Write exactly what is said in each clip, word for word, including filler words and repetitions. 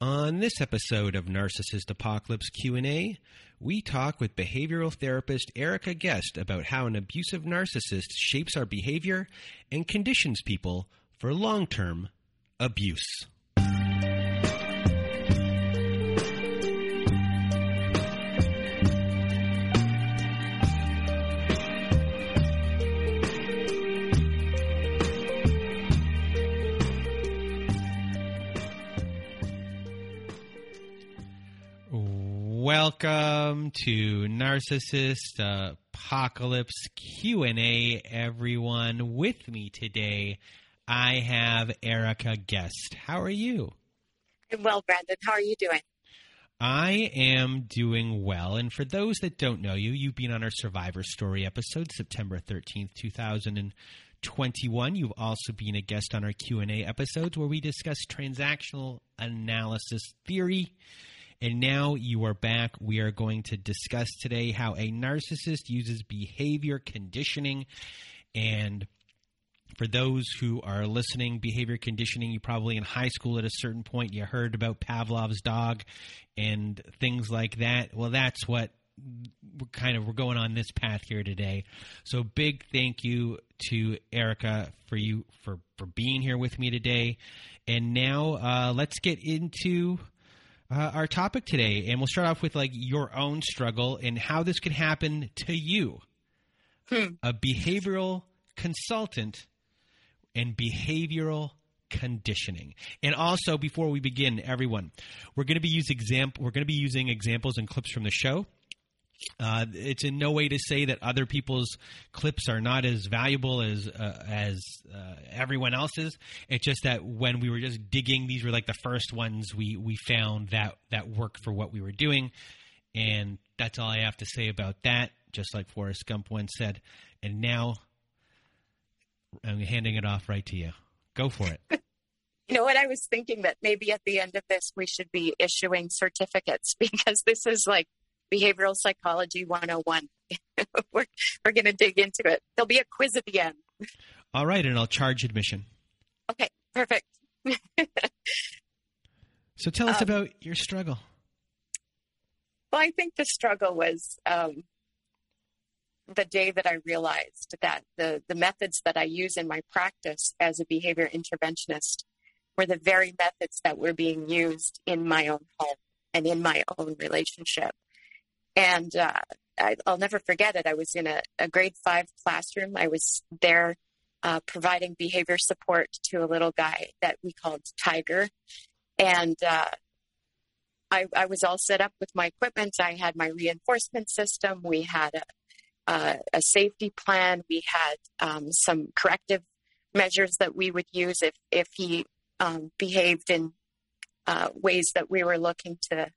On this episode of Narcissist Apocalypse Q and A, we talk with behavioral therapist Erika Guest about how an abusive narcissist shapes our behavior and conditions people for long-term abuse. Welcome to Narcissist Apocalypse Q and A, everyone. With me today, I have Erika Guest. How are you? I'm well, Brandon. How are you doing? I am doing well. And for those that don't know you, you've been on our Survivor Story episode, September thirteenth, two thousand twenty-one. You've also been a guest on our Q and A episodes where we discuss transactional analysis theory. And now you are back. We are going to discuss today how a narcissist uses behavior conditioning. And for those who are listening, behavior conditioning, you probably in high school at a certain point, you heard about Pavlov's dog and things like that. Well, that's what we're kind of we're going on this path here today. So big thank you to Erika for you for, for being here with me today. And now uh, let's get into Uh, our topic today, and we'll start off with like your own struggle and how this could happen to you. Hmm. A behavioral consultant and behavioral conditioning. And also, before we begin, everyone, we're going to be using example. We're going to be using examples and clips from the show. Uh, it's in no way to say that other people's clips are not as valuable as uh, as uh, everyone else's. It's just that when we were just digging, these were like the first ones we, we found that, that worked for what we were doing. And that's all I have to say about that, just like Forrest Gump once said. And now I'm handing it off right to you. Go for it. You know what, I was thinking that maybe at the end of this, we should be issuing certificates because this is like Behavioral Psychology one oh one. we're we're going to dig into it. There'll be a quiz at the end. All right, and I'll charge admission. Okay, perfect. So tell us um, about your struggle. Well, I think the struggle was um, the day that I realized that the, the methods that I use in my practice as a behavior interventionist were the very methods that were being used in my own home and in my own relationship. And uh, I, I'll never forget it. I was in a, a grade five classroom. I was there uh, providing behavior support to a little guy that we called Tiger. And uh, I, I was all set up with my equipment. I had my reinforcement system. We had a, uh, a safety plan. We had um, some corrective measures that we would use if, if he um, behaved in uh, ways that we were looking to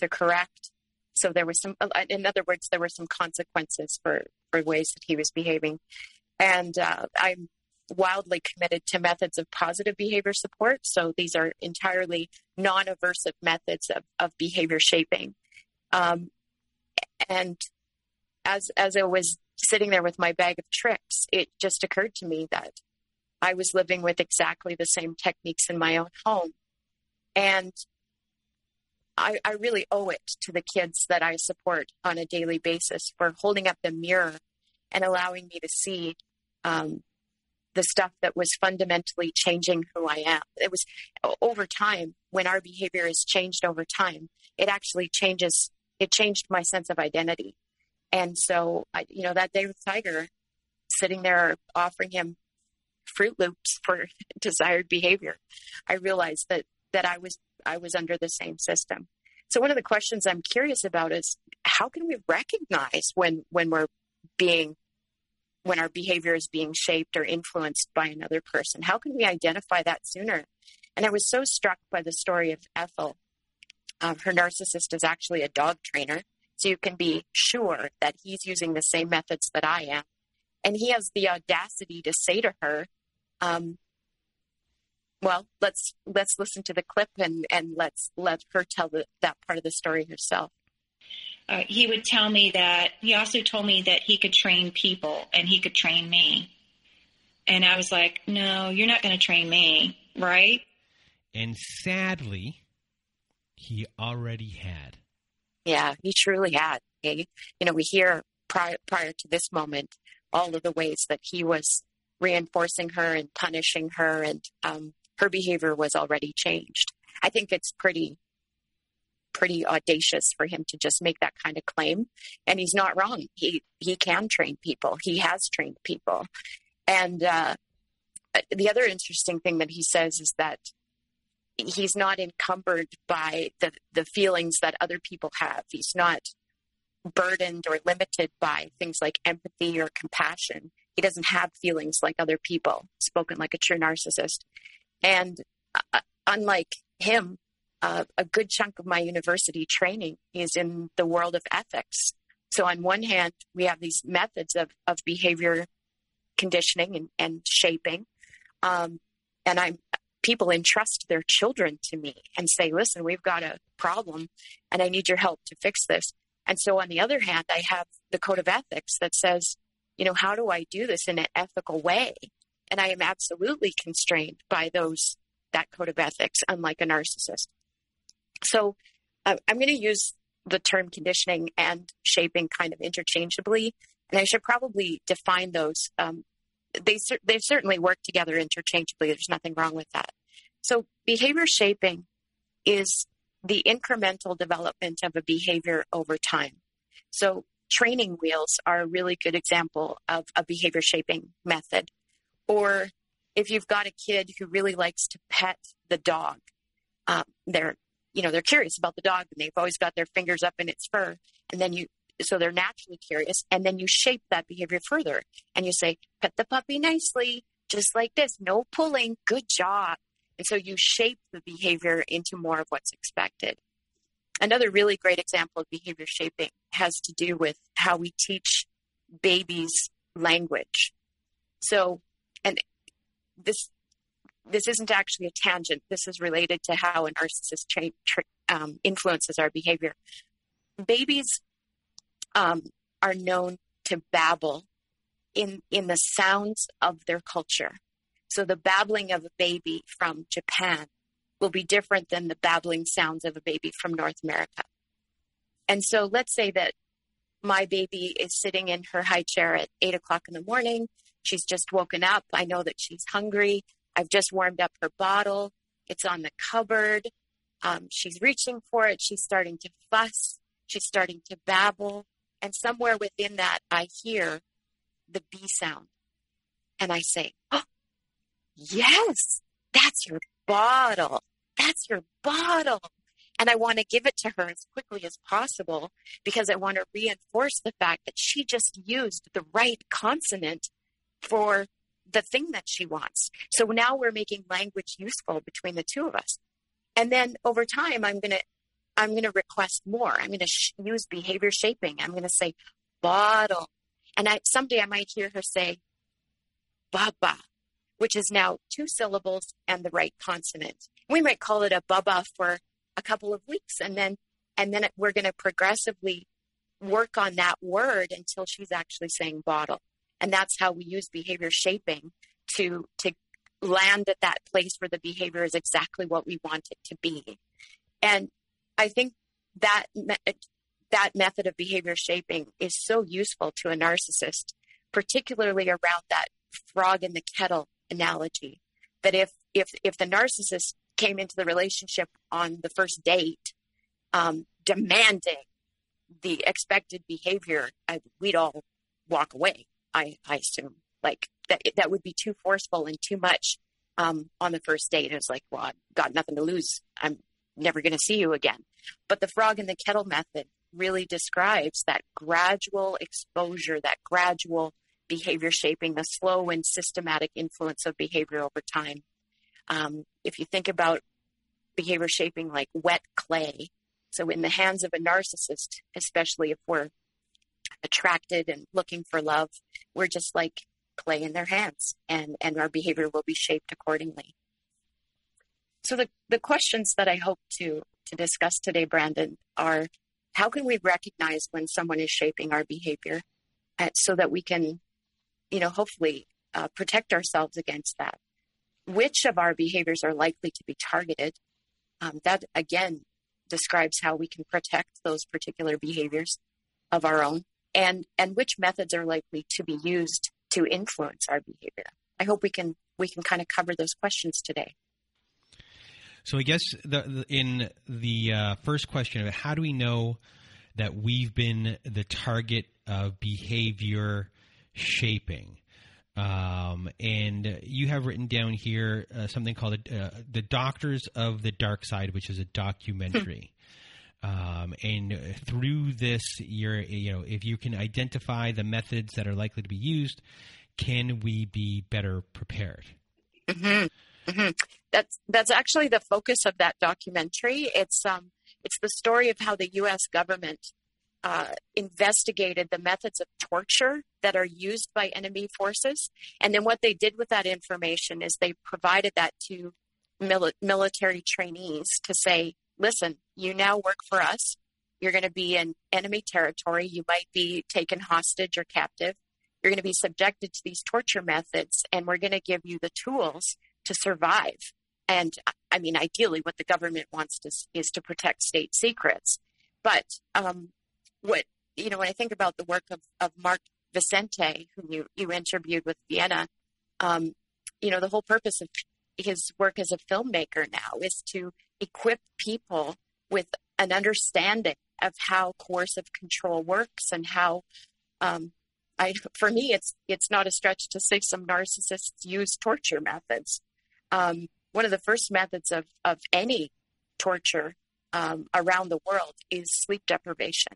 to correct. So there was some, in other words, there were some consequences for, for ways that he was behaving. And uh, I'm wildly committed to methods of positive behavior support. So these are entirely non-aversive methods of, of behavior shaping. Um, and as as I was sitting there with my bag of tricks, it just occurred to me that I was living with exactly the same techniques in my own home. And I, I really owe it to the kids that I support on a daily basis for holding up the mirror and allowing me to see um, the stuff that was fundamentally changing who I am. It was over time, when our behavior is changed over time, it actually changes. It changed my sense of identity. And so, I, you know, that day with Tiger, sitting there offering him Fruit Loops for desired behavior, I realized that, that I was I was under the same system. So one of the questions I'm curious about is how can we recognize when, when we're being, when our behavior is being shaped or influenced by another person? How can we identify that sooner? And I was so struck by the story of Ethel. Um, her narcissist is actually a dog trainer. So you can be sure that he's using the same methods that I am. And he has the audacity to say to her, um, Well, let's let's listen to the clip and, and let's let her tell the, that part of the story herself. Uh, he would tell me that he also told me that he could train people and he could train me. And I was like, no, you're not going to train me, right? And sadly, he already had. Yeah, he truly had. You know, we hear prior, prior to this moment all of the ways that he was reinforcing her and punishing her, and um, her behavior was already changed. I think it's pretty, pretty audacious for him to just make that kind of claim. And he's not wrong. He he can train people. He has trained people. And uh, the other interesting thing that he says is that he's not encumbered by the, the feelings that other people have. He's not burdened or limited by things like empathy or compassion. He doesn't have feelings like other people, spoken like a true narcissist. And uh, unlike him, uh, a good chunk of my university training is in the world of ethics. So on one hand, we have these methods of, of behavior conditioning and, and shaping. Um, and I'm people entrust their children to me and say, listen, we've got a problem and I need your help to fix this. And so on the other hand, I have the code of ethics that says, you know, how do I do this in an ethical way? And I am absolutely constrained by those, that code of ethics, unlike a narcissist. So uh, I'm going to use the term conditioning and shaping kind of interchangeably. And I should probably define those. Um, they, they certainly work together interchangeably. There's nothing wrong with that. So behavior shaping is the incremental development of a behavior over time. So training wheels are a really good example of a behavior shaping method. Or if you've got a kid who really likes to pet the dog, um, they're, you know, they're curious about the dog and they've always got their fingers up in its fur. And then you, so they're naturally curious. And then you shape that behavior further and you say, pet the puppy nicely, just like this, no pulling, good job. And so you shape the behavior into more of what's expected. Another really great example of behavior shaping has to do with how we teach babies language. So, and this this isn't actually a tangent. This is related to how a narcissist tra- tra- um, influences our behavior. Babies um, are known to babble in in the sounds of their culture. So the babbling of a baby from Japan will be different than the babbling sounds of a baby from North America. And so let's say that my baby is sitting in her high chair at eight o'clock in the morning. She's just woken up. I know that she's hungry. I've just warmed up her bottle. It's on the cupboard. Um, she's reaching for it. She's starting to fuss. She's starting to babble. And somewhere within that, I hear the B sound. And I say, oh, yes, that's your bottle. That's your bottle. And I want to give it to her as quickly as possible because I want to reinforce the fact that she just used the right consonant for the thing that she wants. So now we're making language useful between the two of us. And then over time, I'm going to, I'm going to request more. I'm going to sh- use behavior shaping. I'm going to say bottle. And I, someday I might hear her say, baba, which is now two syllables and the right consonant. We might call it a baba for a couple of weeks. And then, and then we're going to progressively work on that word until she's actually saying bottle. And that's how we use behavior shaping to, to land at that place where the behavior is exactly what we want it to be. And I think that, that method of behavior shaping is so useful to a narcissist, particularly around that frog in the kettle analogy, that if, if, if the narcissist came into the relationship on the first date, um, demanding the expected behavior, I, we'd all walk away. I, I assume like that, that would be too forceful and too much um, on the first date. It's like, well, I've got nothing to lose. I'm never going to see you again. But the frog in the kettle method really describes that gradual exposure, that gradual behavior shaping, the slow and systematic influence of behavior over time. Um, if you think about behavior shaping like wet clay, so in the hands of a narcissist, especially if we're attracted and looking for love, we're just like clay in their hands, and, and our behavior will be shaped accordingly. So the, the questions that I hope to, to discuss today, Brandon, are how can we recognize when someone is shaping our behavior at, so that we can, you know, hopefully uh, protect ourselves against that? Which of our behaviors are likely to be targeted? Um, that, again, describes how we can protect those particular behaviors of our own, and, and which methods are likely to be used to influence our behavior. I hope we can we can kind of cover those questions today. So I guess the, in the uh, first question of how do we know that we've been the target of behavior shaping? Um, and you have written down here uh, something called uh, The Doctors of the Dark Side, which is a documentary. um, and through this, you're, you know, if you can identify the methods that are likely to be used, can we be better prepared? Mm-hmm. Mm-hmm. That's that's actually the focus of that documentary. It's um it's the story of how the U S government uh, investigated the methods of torture that are used by enemy forces, and then what they did with that information is they provided that to mili- military trainees to say, "Listen, you now work for us. You're going to be in enemy territory. You might be taken hostage or captive. You're going to be subjected to these torture methods, and we're going to give you the tools to survive." And I mean, ideally, what the government wants to, is to protect state secrets. But um, what you know, when I think about the work of, of Mark Vicente, whom you, you interviewed with Vienna, um, you know, the whole purpose of his work as a filmmaker now is to equip people with an understanding of how coercive control works and how. Um, I, for me, it's it's not a stretch to say some narcissists use torture methods. Um, one of the first methods of, of any torture um, around the world is sleep deprivation.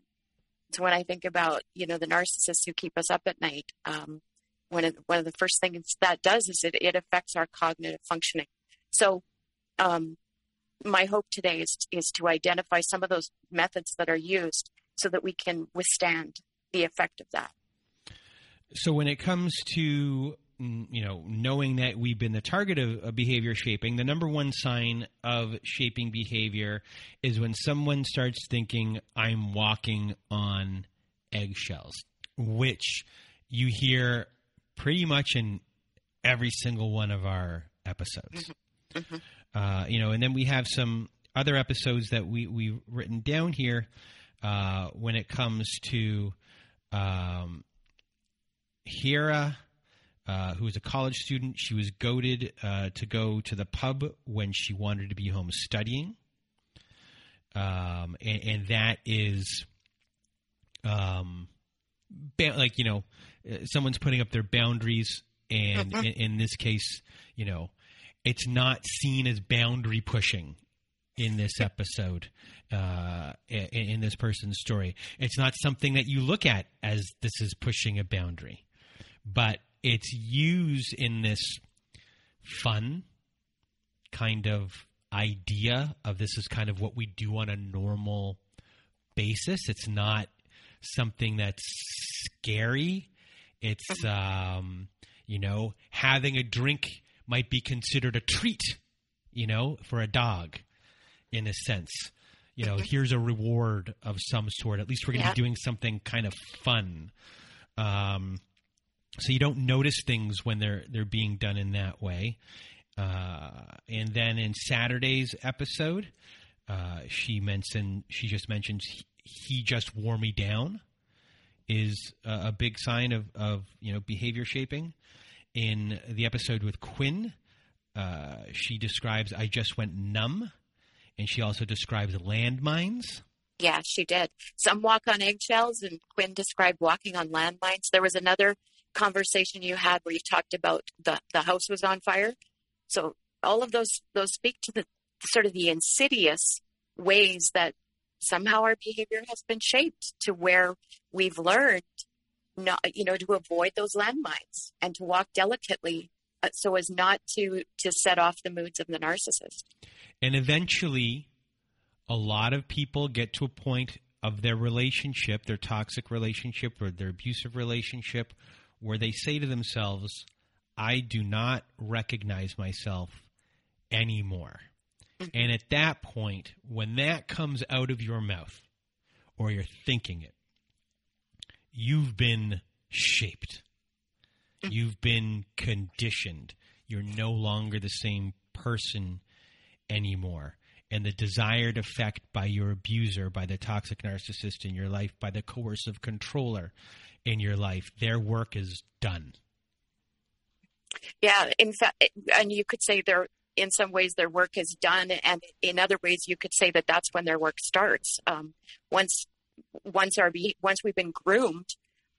So when I think about, you know, the narcissists who keep us up at night, um, one of one of the first things that does is it, it affects our cognitive functioning. So um, my hope today is is to identify some of those methods that are used so that we can withstand the effect of that. So when it comes to, you know, knowing that we've been the target of, of behavior shaping, the number one sign of shaping behavior is when someone starts thinking, "I'm walking on eggshells," which you hear pretty much in every single one of our episodes. Mm-hmm. Mm-hmm. Uh, you know, and then we have some other episodes that we, we've written down here uh, when it comes to... Um, Hira, uh, who was a college student, she was goaded uh, to go to the pub when she wanted to be home studying. Um, and, and that is, um, ba- like, you know, someone's putting up their boundaries. And uh-huh. in, in this case, you know, it's not seen as boundary pushing in this episode, uh, in, in this person's story. It's not something that you look at as this is pushing a boundary. But it's used in this fun kind of idea of this is kind of what we do on a normal basis. It's not something that's scary. It's, um, you know, having a drink might be considered a treat, you know, for a dog in a sense. You know, here's a reward of some sort. At least we're going to yeah. be doing something kind of fun. Um So you don't notice things when they're they're being done in that way. Uh, and then in Saturday's episode, uh, she mentioned she just mentioned he, he just wore me down is a, a big sign of, of you know behavior shaping. In the episode with Quinn, uh, she describes I just went numb, and she also describes landmines. Yeah, she did. Some walk on eggshells, and Quinn described walking on landmines. There was another conversation you had where you talked about the, the house was on fire. So all of those those speak to the sort of the insidious ways that somehow our behavior has been shaped to where we've learned, not, you know, to avoid those landmines and to walk delicately so as not to, to set off the moods of the narcissist. And eventually, a lot of people get to a point of their relationship, their toxic relationship or their abusive relationship, where they say to themselves, "I do not recognize myself anymore." Mm-hmm. And at that point, when that comes out of your mouth or you're thinking it, you've been shaped. Mm-hmm. You've been conditioned. You're no longer the same person anymore. and the desired effect by your abuser, by the toxic narcissist in your life, by the coercive controller in your life. Their work is done. Yeah, in fact, and you could say they're, in some ways their work is done, and in other ways you could say that that's when their work starts. Um, once once our once we've been groomed,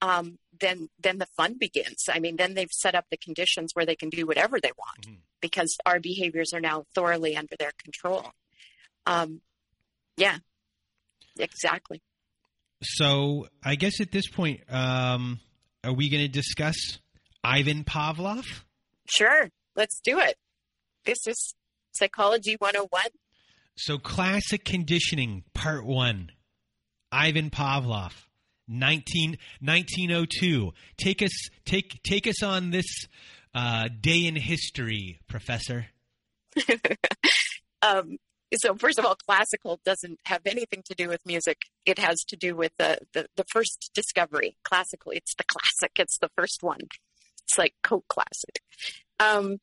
um, then then the fun begins. I mean, then they've set up the conditions where they can do whatever they want, mm-hmm. because our behaviors are now thoroughly under their control. Um, yeah, exactly. So I guess at this point, um, are we going to discuss Ivan Pavlov? Sure, let's do it. This is Psychology one oh one. So classic conditioning, part one, Ivan Pavlov, nineteen oh two. Take us, take, take us on this uh, day in history, Professor. um, so first of all, classical doesn't have anything to do with music. It has to do with the, the, the first discovery. Classical, it's the classic. It's the first one. It's like Coke classic. Um,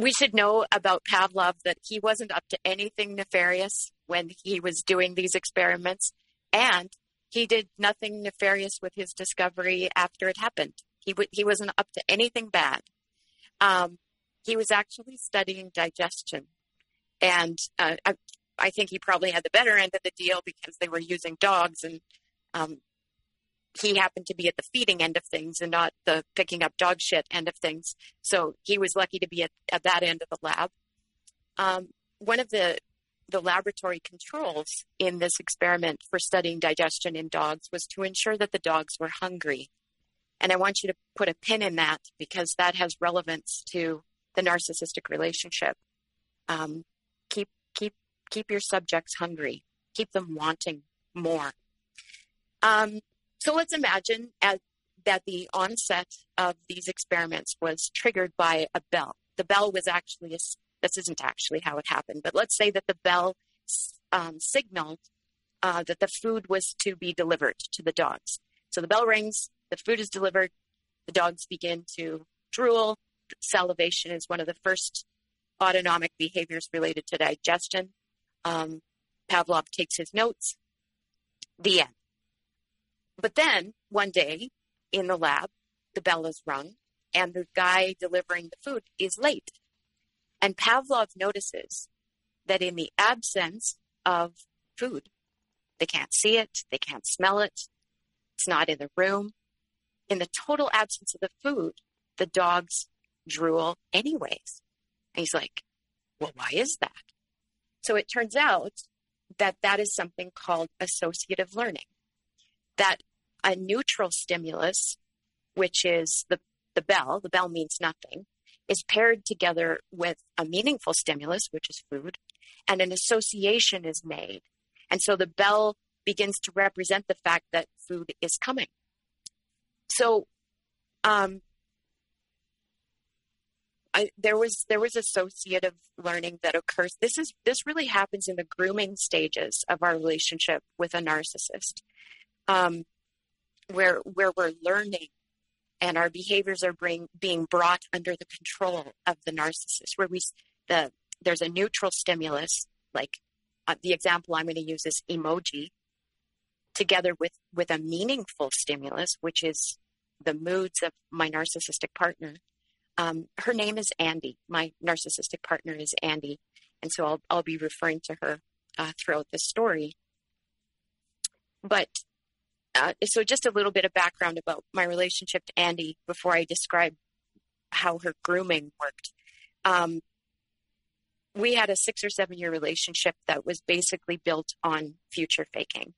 We should know about Pavlov that he wasn't up to anything nefarious when he was doing these experiments, and he did nothing nefarious with his discovery after it happened. He w- he wasn't up to anything bad. Um, he was actually studying digestion, and uh, I, I think he probably had the better end of the deal because they were using dogs, and um, he happened to be at the feeding end of things and not the picking up dog shit end of things. So he was lucky to be at, at that end of the lab. Um, one of the, the laboratory controls in this experiment for studying digestion in dogs was to ensure that the dogs were hungry. And I want you to put a pin in that because that has relevance to the narcissistic relationship. Um, keep, keep, keep your subjects hungry. Keep them wanting more. Um, So let's imagine as, that the onset of these experiments was triggered by a bell. The bell was actually, a, this isn't actually how it happened, but let's say that the bell um, signaled uh, that the food was to be delivered to the dogs. So the bell rings, the food is delivered, the dogs begin to drool. Salivation is one of the first autonomic behaviors related to digestion. Um, Pavlov takes his notes. The end. But then one day in the lab, the bell is rung and the guy delivering the food is late. And Pavlov notices that in the absence of food, they can't see it, they can't smell it, it's not in the room. In the total absence of the food, the dogs drool anyways. And he's like, well, why is that? So it turns out that that is something called associative learning. That a neutral stimulus, which is the, the bell, the bell means nothing, is paired together with a meaningful stimulus, which is food, and an association is made. And so the bell begins to represent the fact that food is coming. So um, I, there was there was associative learning that occurs. This is this really happens in the grooming stages of our relationship with a narcissist. Um, where where we're learning and our behaviors are bring, being brought under the control of the narcissist, where we the there's a neutral stimulus, like uh, the example I'm going to use is emoji, together with, with a meaningful stimulus, which is the moods of my narcissistic partner. Um, her name is Andy. My narcissistic partner is Andy, and so I'll I'll be referring to her uh, throughout this story. But Uh, so just a little bit of background about my relationship to Andy before I describe how her grooming worked. Um, we had a six or seven year relationship that was basically built on future faking.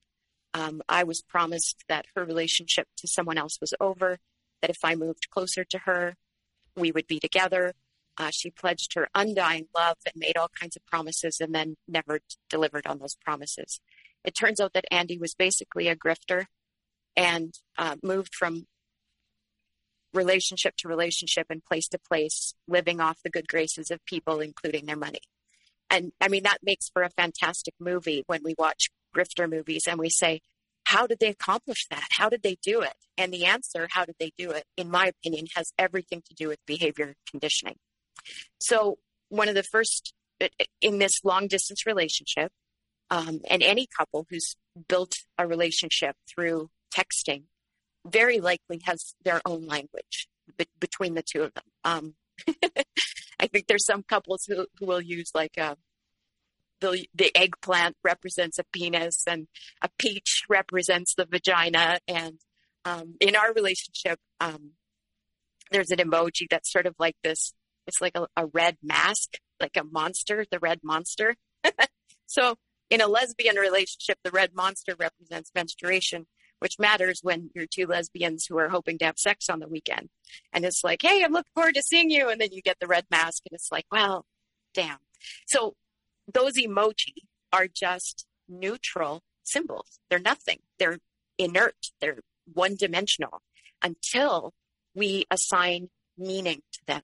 Um, I was promised that her relationship to someone else was over, that if I moved closer to her, we would be together. Uh, she pledged her undying love and made all kinds of promises and then never t- delivered on those promises. It turns out that Andy was basically a grifter. And uh, moved from relationship to relationship and place to place, living off the good graces of people, including their money. And I mean, that makes for a fantastic movie when we watch grifter movies and we say, how did they accomplish that? How did they do it? And the answer, how did they do it, in my opinion, has everything to do with behavior conditioning. So one of the first in this long distance relationship, um, and any couple who's built a relationship through texting very likely has their own language be- between the two of them. Um, I think there's some couples who, who will use like a, the, the eggplant represents a penis and a peach represents the vagina. And um, in our relationship, um, there's an emoji that's sort of like this. It's like a, a red mask, like a monster, the red monster. So in a lesbian relationship, the red monster represents menstruation, which matters when you're two lesbians who are hoping to have sex on the weekend. And it's like, hey, I'm looking forward to seeing you. And then you get the red mask and it's like, well, damn. So those emoji are just neutral symbols. They're nothing. They're inert. They're one dimensional until we assign meaning to them.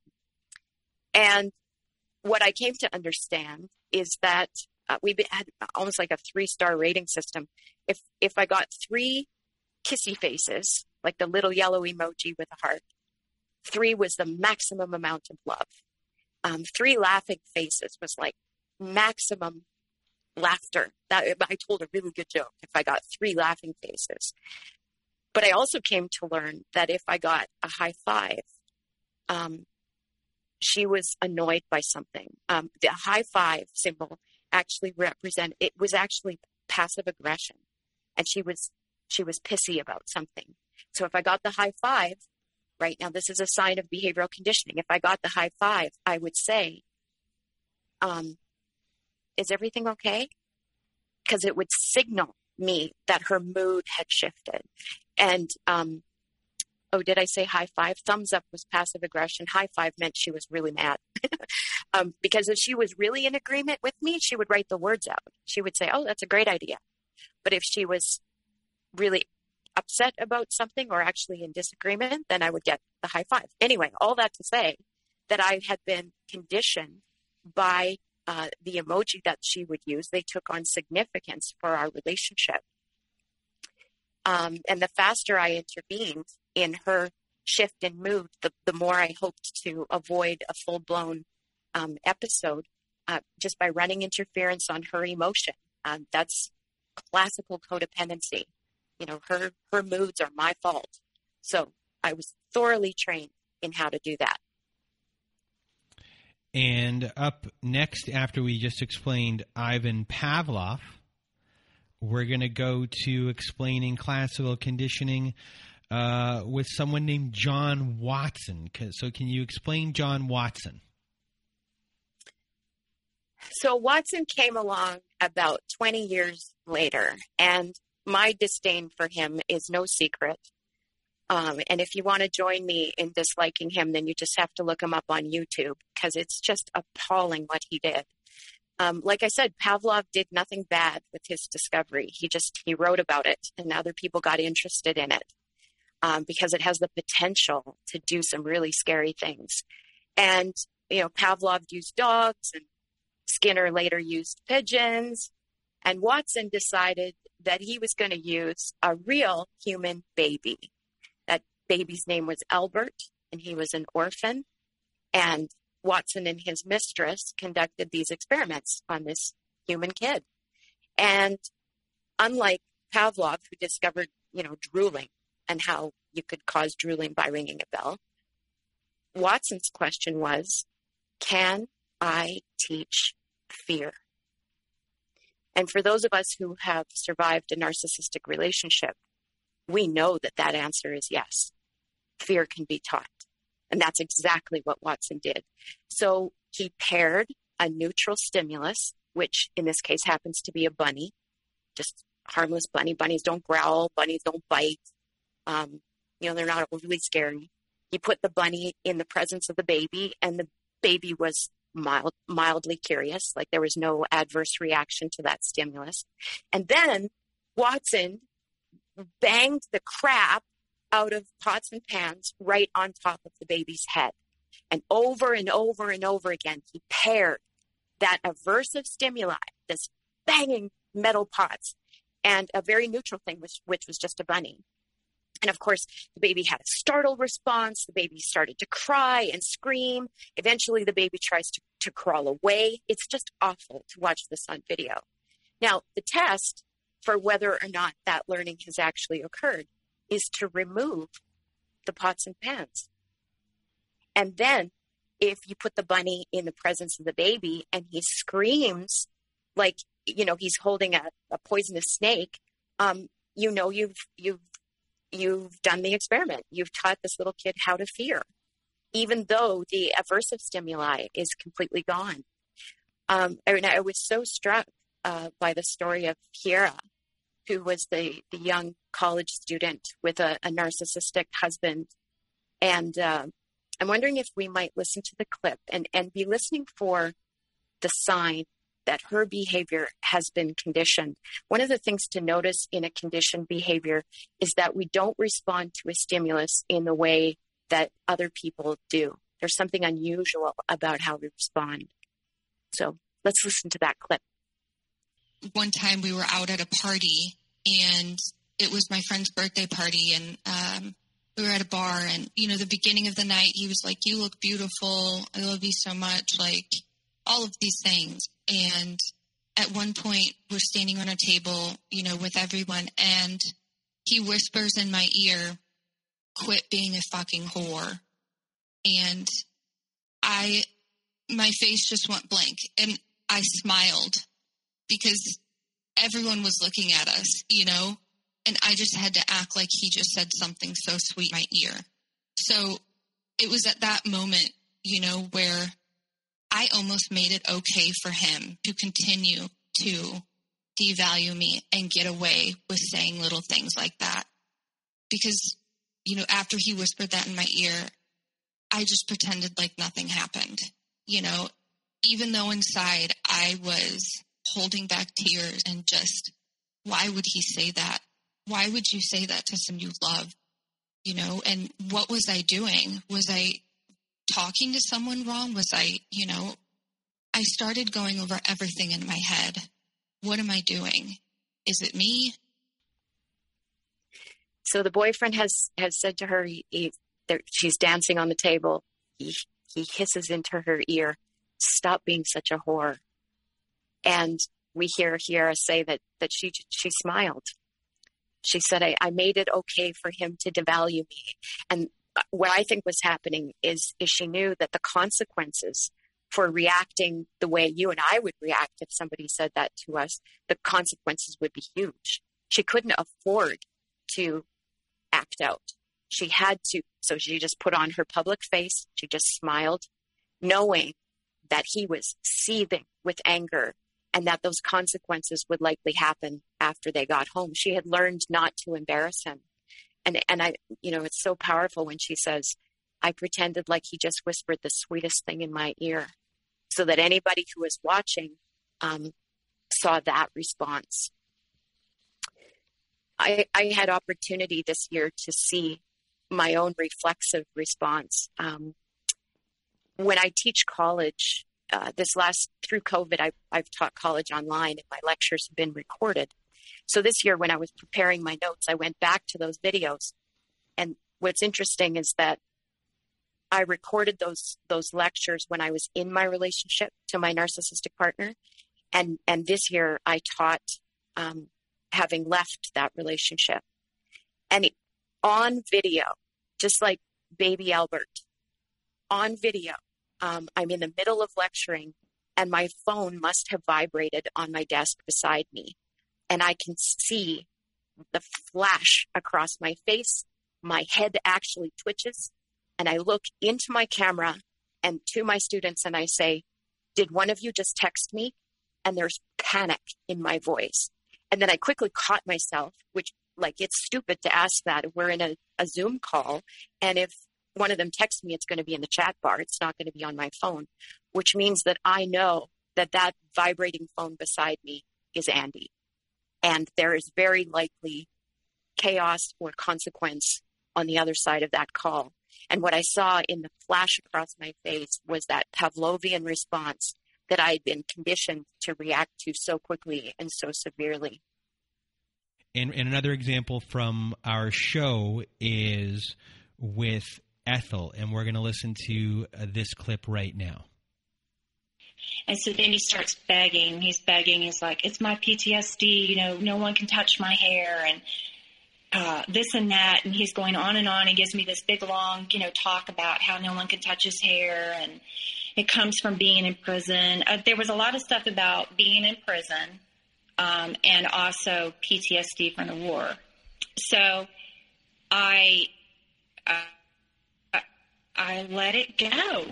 And what I came to understand is that uh, we had almost like a three-star rating system. If if I got three kissy faces, like the little yellow emoji with a heart, three was the maximum amount of love. Um, three laughing faces was like maximum laughter. That I told a really good joke if I got three laughing faces. But I also came to learn that if I got a high five, um, she was annoyed by something. Um, the high five symbol actually represent, it was actually passive aggression, and she was, she was pissy about something. So if I got the high five right now, this is a sign of behavioral conditioning. If I got the high five, I would say, um, is everything okay? Because it would signal me that her mood had shifted. And, um, oh, did I say high five? Thumbs up was passive aggression. High five meant she was really mad. um, because if she was really in agreement with me, she would write the words out. She would say, oh, that's a great idea. But if she was really upset about something or actually in disagreement, then I would get the high five. Anyway, all that to say that I had been conditioned by uh, the emoji that she would use. They took on significance for our relationship. Um, and the faster I intervened in her shift in mood, the, the more I hoped to avoid a full-blown um, episode uh, just by running interference on her emotion. Um, that's classical codependency. You know, her, her moods are my fault. So I was thoroughly trained in how to do that. And up next, after we just explained Ivan Pavlov, we're going to go to explaining classical conditioning uh, with someone named John Watson. So can you explain John Watson? So Watson came along about twenty years later, and my disdain for him is no secret. Um, and if you want to join me in disliking him, then you just have to look him up on YouTube, because it's just appalling what he did. Um, like I said, Pavlov did nothing bad with his discovery. He just, he wrote about it, and other people got interested in it um, because it has the potential to do some really scary things. And, you know, Pavlov used dogs, and Skinner later used pigeons, and Watson decided that he was going to use a real human baby. That baby's name was Albert, and he was an orphan, and Watson and his mistress conducted these experiments on this human kid. And unlike Pavlov, who discovered, you know, drooling and how you could cause drooling by ringing a bell, Watson's question was, can I teach fear? And for those of us who have survived a narcissistic relationship, we know that that answer is yes. Fear can be taught. And that's exactly what Watson did. So he paired a neutral stimulus, which in this case happens to be a bunny, just harmless bunny. Bunnies don't growl. Bunnies don't bite. Um, you know, they're not overly scary. He put the bunny in the presence of the baby, and the baby was mild, mildly curious. Like there was no adverse reaction to that stimulus. And then Watson banged the crap out of pots and pans right on top of the baby's head. And over and over and over again, he paired that aversive stimuli, this banging metal pots, and a very neutral thing, which, which was just a bunny. And of course, the baby had a startled response. The baby started to cry and scream. Eventually, the baby tries to, to crawl away. It's just awful to watch this on video. Now, the test for whether or not that learning has actually occurred is to remove the pots and pans. And then if you put the bunny in the presence of the baby and he screams like, you know, he's holding a, a poisonous snake, um, you know, you've, you've, you've done the experiment. You've taught this little kid how to fear, even though the aversive stimuli is completely gone. Um, I mean, I was so struck uh, by the story of Kiera, who was the, the young college student with a, a narcissistic husband. And uh, I'm wondering if we might listen to the clip and, and be listening for the sign that her behavior has been conditioned. One of the things to notice in a conditioned behavior is that we don't respond to a stimulus in the way that other people do. There's something unusual about how we respond. So let's listen to that clip. One time we were out at a party, and it was my friend's birthday party, and um, we were at a bar, and, you know, the beginning of the night, he was like, "You look beautiful. I love you so much," like all of these things. And at one point, we're standing on a table, you know, with everyone, and he whispers in my ear, "Quit being a fucking whore." And I, my face just went blank, and I smiled because everyone was looking at us, you know, and I just had to act like he just said something so sweet in my ear. So it was at that moment, you know, where I almost made it okay for him to continue to devalue me and get away with saying little things like that. Because, you know, after he whispered that in my ear, I just pretended like nothing happened. You know, even though inside I was holding back tears and just, why would he say that? Why would you say that to someone you love? You know, and what was I doing? Was I talking to someone wrong? Was I, you know, I started going over everything in my head. What am I doing? Is it me? So the boyfriend has, has said to her, he, he, she's dancing on the table. He, he hisses into her ear, "Stop being such a whore." And we hear Kiera say that, that she, she smiled. She said, I, I made it okay for him to devalue me. And what I think was happening is, is she knew that the consequences for reacting the way you and I would react if somebody said that to us, the consequences would be huge. She couldn't afford to act out. She had to. So she just put on her public face. She just smiled, knowing that he was seething with anger and that those consequences would likely happen after they got home. She had learned not to embarrass him. And and I, you know, it's so powerful when she says, I pretended like he just whispered the sweetest thing in my ear, so that anybody who was watching um, saw that response. I, I had opportunity this year to see my own reflexive response. Um, when I teach college, uh, this last, through COVID, I, I've taught college online and my lectures have been recorded. So this year, when I was preparing my notes, I went back to those videos. And what's interesting is that I recorded those those lectures when I was in my relationship to my narcissistic partner. And, and this year, I taught um, having left that relationship. And it, on video, just like baby Albert, on video, um, I'm in the middle of lecturing, and my phone must have vibrated on my desk beside me. And I can see the flash across my face. My head actually twitches. And I look into my camera and to my students and I say, "Did one of you just text me?" And there's panic in my voice. And then I quickly caught myself, which, like, it's stupid to ask that. We're in a, a Zoom call. And if one of them texts me, it's going to be in the chat bar. It's not going to be on my phone, which means that I know that that vibrating phone beside me is Andy. And there is very likely chaos or consequence on the other side of that call. And what I saw in the flash across my face was that Pavlovian response that I had been conditioned to react to so quickly and so severely. And, and another example from our show is with Ethel, and we're going to listen to uh, this clip right now. And so then he starts begging. He's begging. He's like, it's my P T S D. You know, no one can touch my hair and uh, this and that. And he's going on and on. He gives me this big, long, you know, talk about how no one can touch his hair. And it comes from being in prison. Uh, there was a lot of stuff about being in prison um, and also P T S D from the war. So I, uh, I let it go.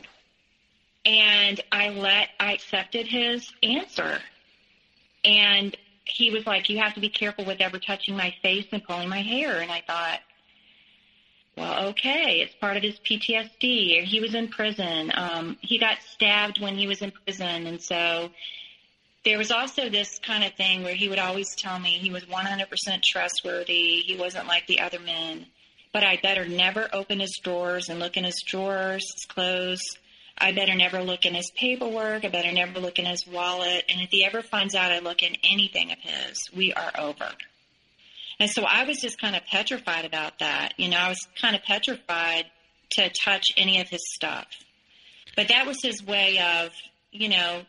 And I let, I accepted his answer. And he was like, you have to be careful with ever touching my face and pulling my hair. And I thought, well, okay, it's part of his P T S D. He was in prison. Um, he got stabbed when he was in prison. And so there was also this kind of thing where he would always tell me he was one hundred percent trustworthy. He wasn't like the other men. But I better never open his drawers and look in his drawers, his clothes. I better never look in his paperwork. I better never look in his wallet. And if he ever finds out I look in anything of his, we are over. And so I was just kind of petrified about that. You know, I was kind of petrified to touch any of his stuff. But that was his way of, you know,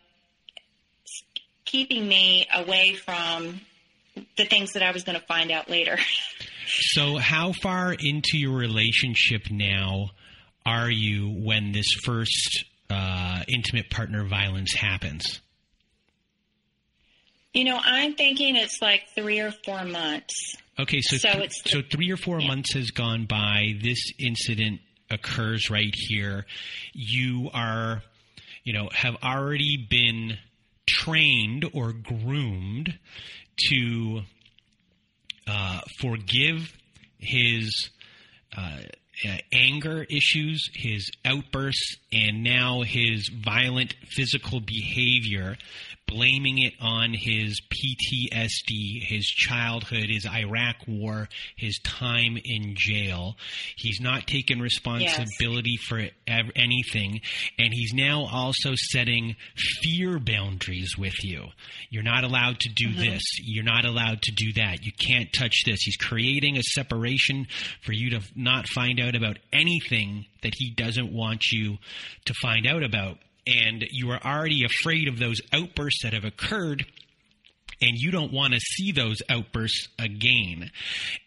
keeping me away from the things that I was going to find out later. So how far into your relationship now are you when this first uh, intimate partner violence happens? You know, I'm thinking it's like three or four months. Okay, so so, th- it's th- so three or four yeah. months has gone by. This incident occurs right here. You are, you know, have already been trained or groomed to uh, forgive his uh Uh, anger issues, his outbursts, and now his violent physical behavior, blaming it on his P T S D, his childhood, his Iraq war, his time in jail. He's not taking responsibility yes. for ev- anything, and he's now also setting fear boundaries with you. You're not allowed to do mm-hmm. this. You're not allowed to do that. You can't touch this. He's creating a separation for you to not find out about anything that he doesn't want you to find out about. And you are already afraid of those outbursts that have occurred, and you don't want to see those outbursts again.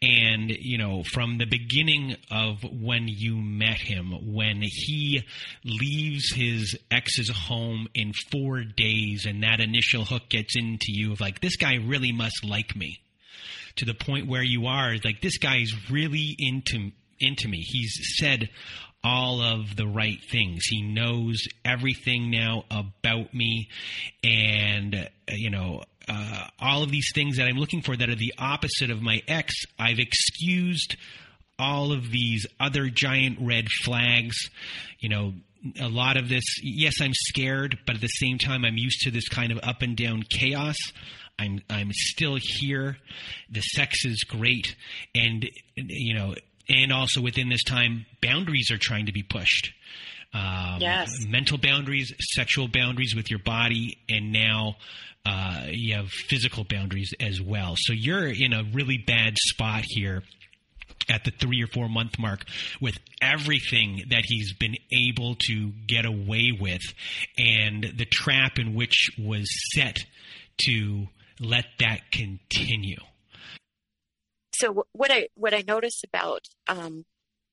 And, you know, from the beginning of when you met him, when he leaves his ex's home in four days and that initial hook gets into you of like, this guy really must like me, to the point where you are like, this guy is really into, into me. He's said all of the right things. He knows everything now about me, and, you know, uh, all of these things that I'm looking for that are the opposite of my ex, I've excused all of these other giant red flags. You know, a lot of this, yes, I'm scared, but at the same time, I'm used to this kind of up and down chaos. I'm, I'm still here. The sex is great. And, you know, and also within this time, boundaries are trying to be pushed. Um, yes. Mental boundaries, sexual boundaries with your body, and now uh, you have physical boundaries as well. So you're in a really bad spot here at the three or four month mark with everything that he's been able to get away with, and the trap in which was set to let that continue. So what I what I notice about um,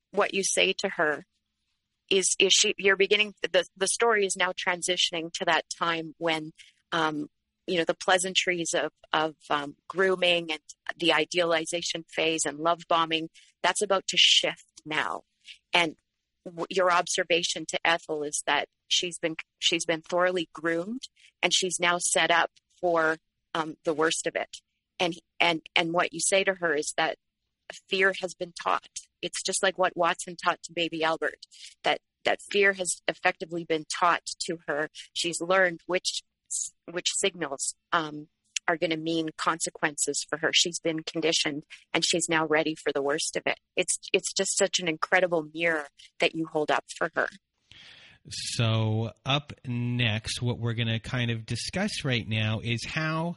what you say to her is is she you're beginning the the story is now transitioning to that time when um, you know the pleasantries of of um, grooming and the idealization phase and love bombing, that's about to shift now, and w- your observation to Ethel is that she's been she's been thoroughly groomed and she's now set up for um, the worst of it. And and and what you say to her is that fear has been taught. It's just like what Watson taught to baby Albert, that that fear has effectively been taught to her. She's learned which which signals um, are going to mean consequences for her. She's been conditioned, and she's now ready for the worst of it. It's it's just such an incredible mirror that you hold up for her. So up next, what we're going to kind of discuss right now is how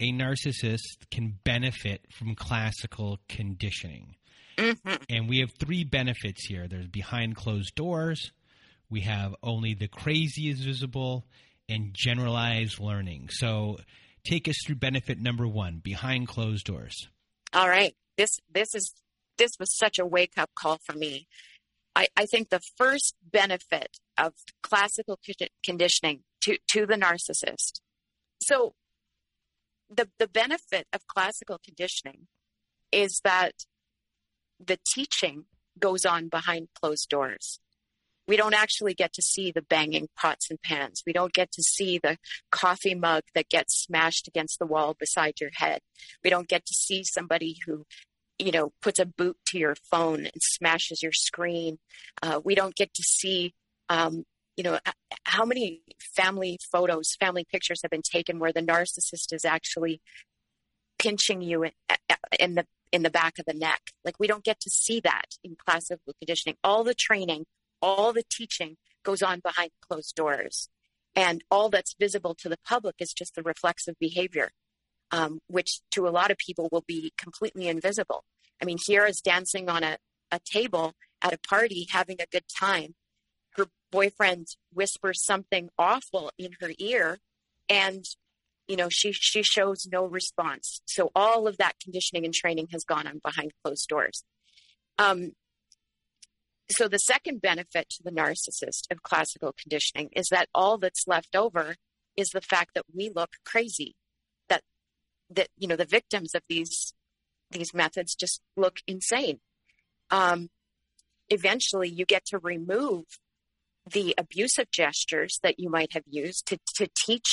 a narcissist can benefit from classical conditioning. Mm-hmm. And we have three benefits here. There's behind closed doors, we have only the crazy is visible, and generalized learning. So take us through benefit number one, behind closed doors. All right. This this is this was such a wake-up call for me. I, I think the first benefit of classical conditioning to, to the narcissist. So the the benefit of classical conditioning is that the teaching goes on behind closed doors. We don't actually get to see the banging pots and pans. We don't get to see the coffee mug that gets smashed against the wall beside your head. We don't get to see somebody who, you know, puts a boot to your phone and smashes your screen. Uh, we don't get to see, um, you know, how many family photos, family pictures have been taken where the narcissist is actually pinching you in, in the in the back of the neck. Like, we don't get to see that in classical conditioning. All the training, all the teaching goes on behind closed doors. And all that's visible to the public is just the reflexive behavior, um, which to a lot of people will be completely invisible. I mean, Kiara is dancing on a, a table at a party, having a good time. Her boyfriend whispers something awful in her ear, and, you know, she, she shows no response. So all of that conditioning and training has gone on behind closed doors. Um, So the second benefit to the narcissist of classical conditioning is that all that's left over is the fact that we look crazy, that, that, you know, the victims of these, these methods just look insane. Um, eventually you get to remove the abusive gestures that you might have used to, to teach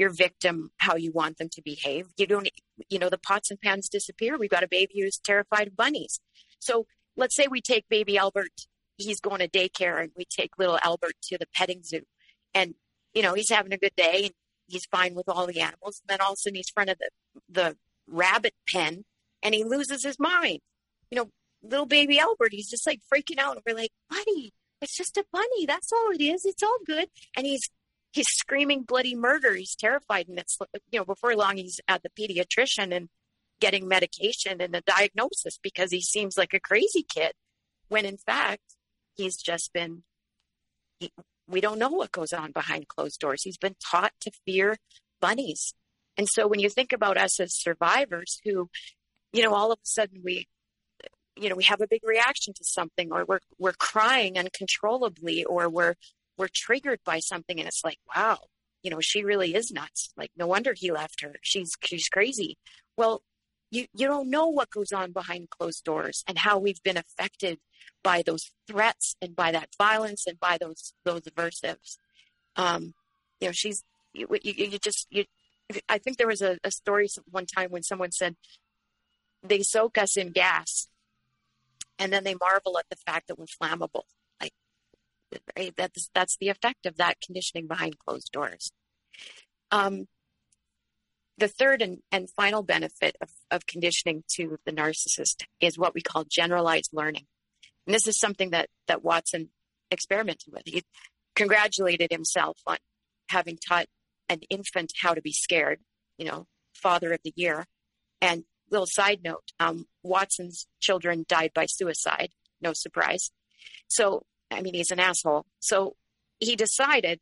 your victim how you want them to behave. You don't, you know, the pots and pans disappear. We've got a baby who's terrified of bunnies. So let's say we take baby Albert. He's going to daycare, and we take little Albert to the petting zoo, and, you know, he's having a good day and he's fine with all the animals. And then all of a sudden he's in front of the, the rabbit pen and he loses his mind. You know, little baby Albert, he's just like freaking out. And we're like, buddy, it's just a bunny. That's all it is. It's all good. And he's, he's screaming bloody murder. He's terrified. And it's, you know, before long he's at the pediatrician and getting medication and a diagnosis because he seems like a crazy kid when in fact, he's just been, he, we don't know what goes on behind closed doors. He's been taught to fear bunnies. And so when you think about us as survivors who, you know, all of a sudden we, you know, we have a big reaction to something, or we're, we're crying uncontrollably, or we're, we're triggered by something. And it's like, wow, you know, she really is nuts. Like, no wonder he left her. She's, she's crazy. Well, You you don't know what goes on behind closed doors and how we've been affected by those threats and by that violence and by those those aversives. Um, you know, she's you, you, you just you. I think there was a, a story one time when someone said they soak us in gas, and then they marvel at the fact that we're flammable. Like, right? That's that's the effect of that conditioning behind closed doors. Um, The third and, and final benefit of, of conditioning to the narcissist is what we call generalized learning. And this is something that, that Watson experimented with. He congratulated himself on having taught an infant how to be scared, you know, father of the year. And little side note, um, Watson's children died by suicide. No surprise. So, I mean, he's an asshole. So he decided,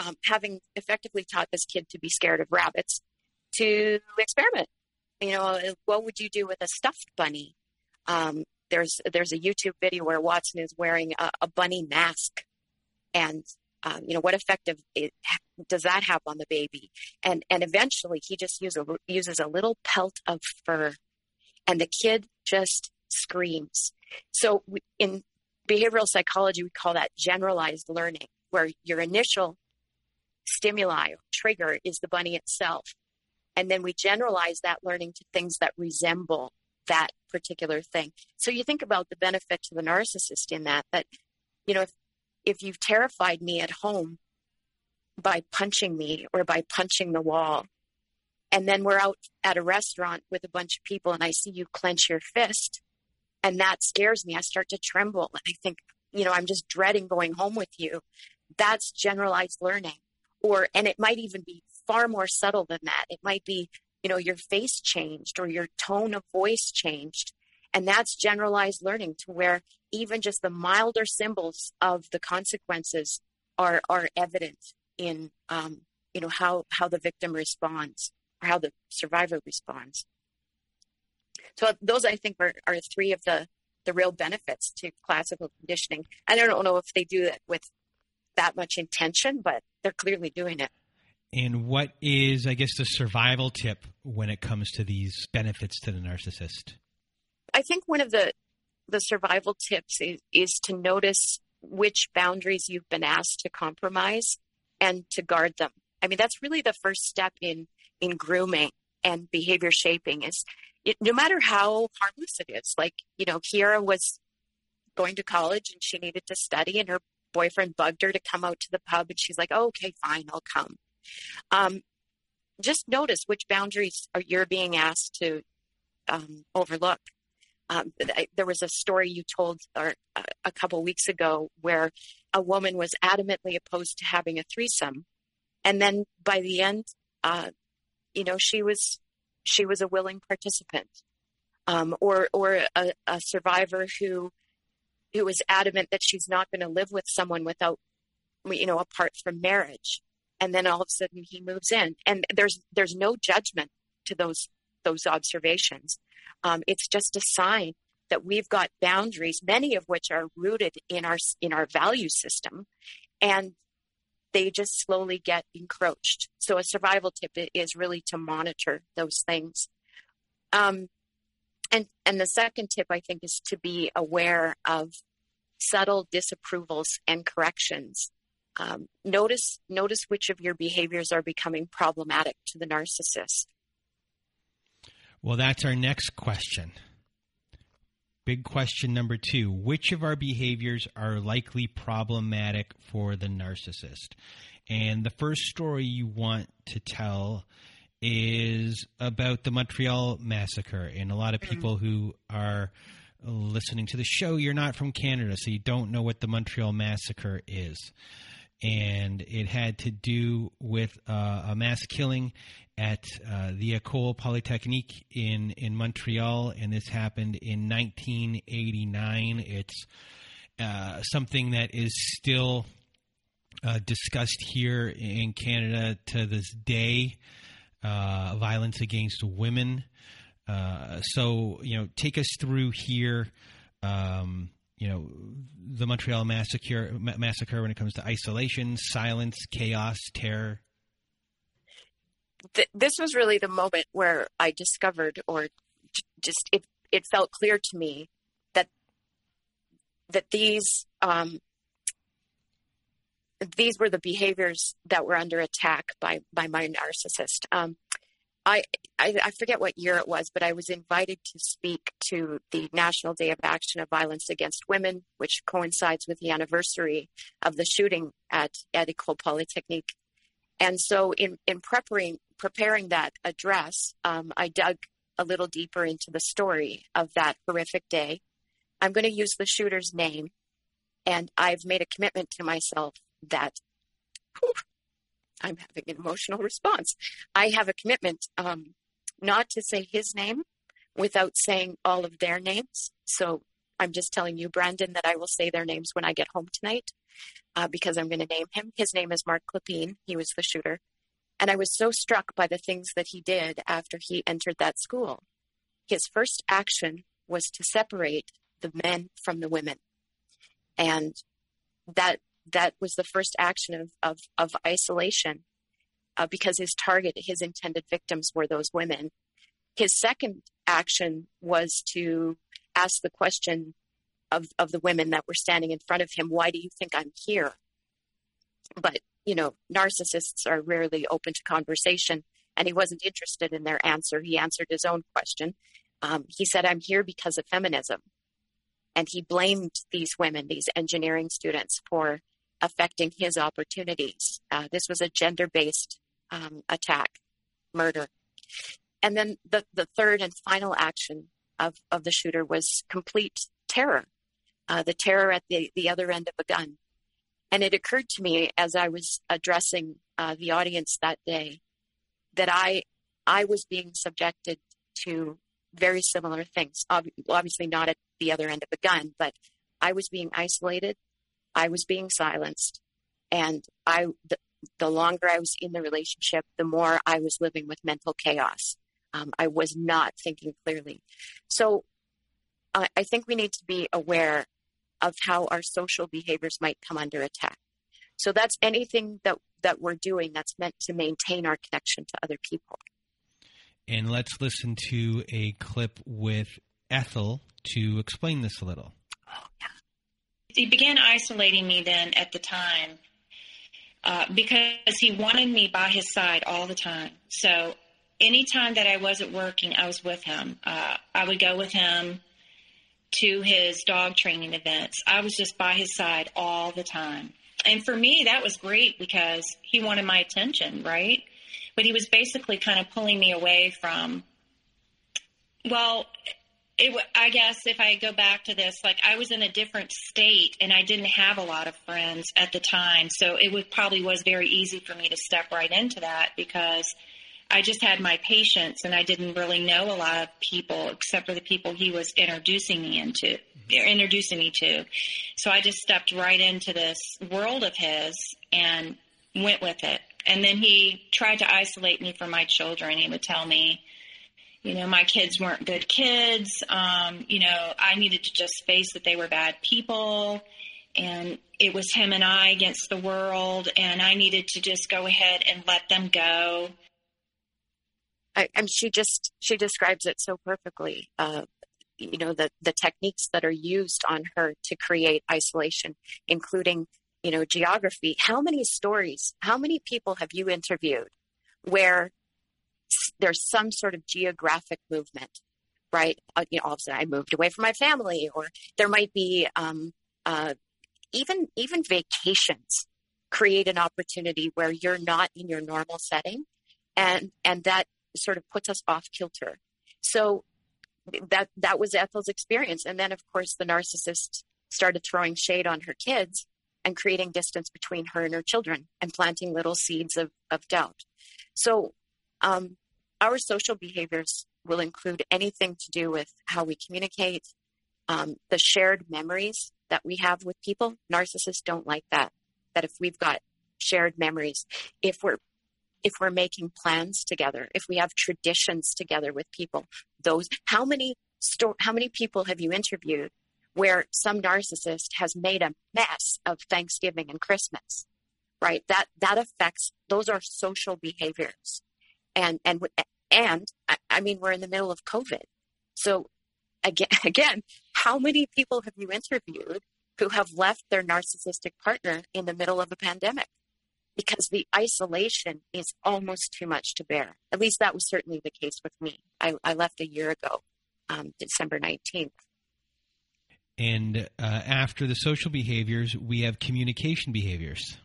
Um, having effectively taught this kid to be scared of rabbits, to experiment. You know, what would you do with a stuffed bunny? Um, there's there's a YouTube video where Watson is wearing a, a bunny mask, and um, you know, what effect of it, does that have on the baby? And and eventually he just use a, uses a little pelt of fur, and the kid just screams. So we, in behavioral psychology, we call that generalized learning, where your initial stimuli or trigger is the bunny itself. And then we generalize that learning to things that resemble that particular thing. So you think about the benefit to the narcissist in that, that, you know, if, if you've terrified me at home by punching me or by punching the wall, and then we're out at a restaurant with a bunch of people and I see you clench your fist and that scares me, I start to tremble. And I think, you know, I'm just dreading going home with you. That's generalized learning. Or, and it might even be far more subtle than that. It might be, you know, your face changed or your tone of voice changed. And that's generalized learning, to where even just the milder symbols of the consequences are are evident in, um, you know, how, how the victim responds or how the survivor responds. So those, I think, are, are three of the, the real benefits to classical conditioning. I don't know if they do it with that much intention, but they're clearly doing it. And what is, I guess, the survival tip when it comes to these benefits to the narcissist? I think one of the, the survival tips is, is to notice which boundaries you've been asked to compromise and to guard them. I mean, that's really the first step in, in grooming and behavior shaping is, it, no matter how harmless it is, like, you know, Kiara was going to college and she needed to study and her boyfriend bugged her to come out to the pub and she's like, oh, okay, fine, I'll come. Um, just notice which boundaries are you're being asked to um, overlook. Um, I, there was a story you told or, uh, a couple weeks ago where a woman was adamantly opposed to having a threesome. And then by the end, uh, you know, she was... she was a willing participant, um, or or a, a survivor who who is adamant that she's not going to live with someone without, you know, apart from marriage. And then all of a sudden he moves in, and there's there's no judgment to those those observations. Um, it's just a sign that we've got boundaries, many of which are rooted in our in our value system, and they just slowly get encroached. So a survival tip is really to monitor those things. Um, and, and the second tip, I think, is to be aware of subtle disapprovals and corrections. Um, notice, notice which of your behaviors are becoming problematic to the narcissist. Well, that's our next question. Big question number two, which of our behaviors are likely problematic for the narcissist? And the first story you want to tell is about the Montreal Massacre. And a lot of people who are listening to the show, you're not from Canada, so you don't know what the Montreal Massacre is. And it had to do with uh, a mass killing at uh, the Ecole Polytechnique in, in Montreal, and this happened in nineteen eighty-nine. It's uh, something that is still uh, discussed here in Canada to this day, uh, violence against women. Uh, so, you know, take us through here. Um You know, the Montreal Massacre, massacre when it comes to isolation, silence, chaos, terror. Th- this was really the moment where I discovered, or j- just it, it felt clear to me that that these um, these were the behaviors that were under attack by by my narcissist. Um, I, I forget what year it was, but I was invited to speak to the National Day of Action of Violence Against Women, which coincides with the anniversary of the shooting at, at Ecole Polytechnique. And so in, in preparing, preparing that address, um, I dug a little deeper into the story of that horrific day. I'm going to use the shooter's name, and I've made a commitment to myself that... whew, I'm having an emotional response. I have a commitment um, not to say his name without saying all of their names. So I'm just telling you, Brandon, that I will say their names when I get home tonight uh, because I'm going to name him. His name is Mark Lepine. He was the shooter. And I was so struck by the things that he did after he entered that school. His first action was to separate the men from the women. And that That was the first action of of, of isolation uh, because his target, his intended victims were those women. His second action was to ask the question of, of the women that were standing in front of him, why do you think I'm here? But, you know, narcissists are rarely open to conversation, and he wasn't interested in their answer. He answered his own question. Um, he said, I'm here because of feminism. And he blamed these women, these engineering students, for affecting his opportunities. Uh, this was a gender-based um, attack, murder. And then the, the third and final action of, of the shooter was complete terror, uh, the terror at the, the other end of a gun. And it occurred to me as I was addressing uh, the audience that day that I I was being subjected to very similar things. Ob- obviously not at the other end of the gun, but I was being isolated. I was being silenced. And I the, the longer I was in the relationship, the more I was living with mental chaos. Um, I was not thinking clearly. So uh, I think we need to be aware of how our social behaviors might come under attack. So that's anything that, that we're doing that's meant to maintain our connection to other people. And let's listen to a clip with Ethel to explain this a little. Oh, yeah. He began isolating me then at the time uh, because he wanted me by his side all the time. So anytime that I wasn't working, I was with him. Uh, I would go with him to his dog training events. I was just by his side all the time. And for me, that was great because he wanted my attention, right? But he was basically kind of pulling me away from, well, it, I guess if I go back to this, like I was in a different state and I didn't have a lot of friends at the time. So it would probably was very easy for me to step right into that because I just had my patients and I didn't really know a lot of people except for the people he was introducing me into, introducing me to. So I just stepped right into this world of his and went with it. And then he tried to isolate me from my children. He would tell me, you know, my kids weren't good kids. Um, you know, I needed to just face that they were bad people. And it was him and I against the world. And I needed to just go ahead and let them go. I, and she just she describes it so perfectly, uh, you know, the, the techniques that are used on her to create isolation, including you know, geography. How many stories, how many people have you interviewed where there's some sort of geographic movement, right? Uh, you know, all of a sudden I moved away from my family, or there might be um, uh, even even vacations create an opportunity where you're not in your normal setting, and and that sort of puts us off kilter. So that that was Ethel's experience, and then of course the narcissist started throwing shade on her kids and creating distance between her and her children and planting little seeds of, of doubt. So um, our social behaviors will include anything to do with how we communicate, um, the shared memories that we have with people. Narcissists don't like that, that if we've got shared memories, if we're, if we're making plans together, if we have traditions together with people, those, how many sto- how many people have you interviewed where some narcissist has made a mess of Thanksgiving and Christmas, right? That that affects, those are social behaviors. And, and, and I mean, we're in the middle of COVID. So again, again, how many people have you interviewed who have left their narcissistic partner in the middle of a pandemic? Because the isolation is almost too much to bear. At least that was certainly the case with me. I, I left a year ago, um, December nineteenth. And uh, after the social behaviors, we have communication behaviors.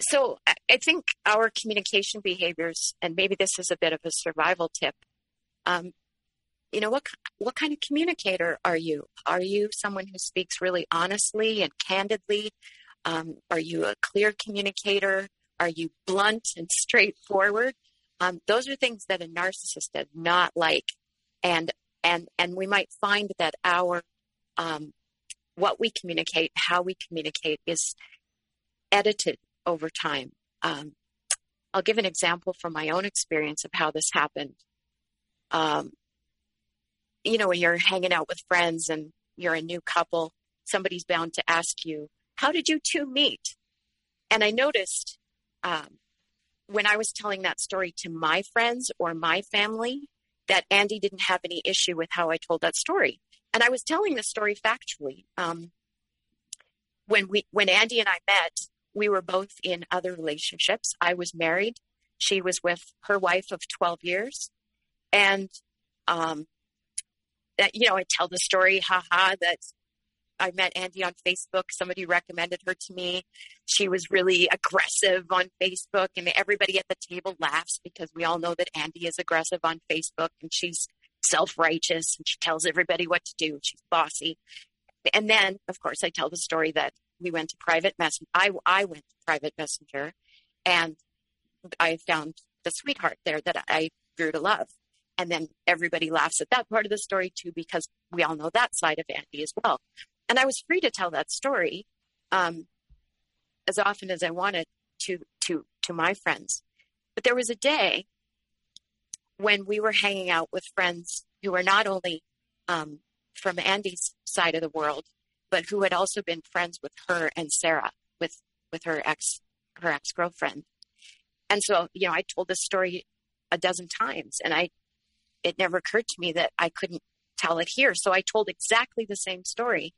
So I think our communication behaviors, and maybe this is a bit of a survival tip, um, you know, what what kind of communicator are you? Are you someone who speaks really honestly and candidly? Um, are you a clear communicator? Are you blunt and straightforward? Um, those are things that a narcissist does not like. And and and we might find that our Um, what we communicate, how we communicate is edited over time. Um, I'll give an example from my own experience of how this happened. Um, you know, when you're hanging out with friends and you're a new couple, somebody's bound to ask you, how did you two meet? And I noticed um, when I was telling that story to my friends or my family, that Andy didn't have any issue with how I told that story. And I was telling the story factually. Um, when we, when Andy and I met, we were both in other relationships. I was married. She was with her wife of twelve years. And, um, that, you know, I tell the story, haha, that I met Andy on Facebook. Somebody recommended her to me. She was really aggressive on Facebook, and everybody at the table laughs because we all know that Andy is aggressive on Facebook, and she's self-righteous, and she tells everybody what to do. She's bossy. And then, of course, I tell the story that we went to private messenger. I, I went to private messenger, and I found the sweetheart there that I grew to love. And then everybody laughs at that part of the story too, because we all know that side of Andy as well. And I was free to tell that story um, as often as I wanted to, to, to my friends. But there was a day when we were hanging out with friends who were not only um, from Andy's side of the world, but who had also been friends with her and Sarah, with, with her ex, her ex-girlfriend. And so, you know, I told this story a dozen times, and I, it never occurred to me that I couldn't tell it here. So I told exactly the same story,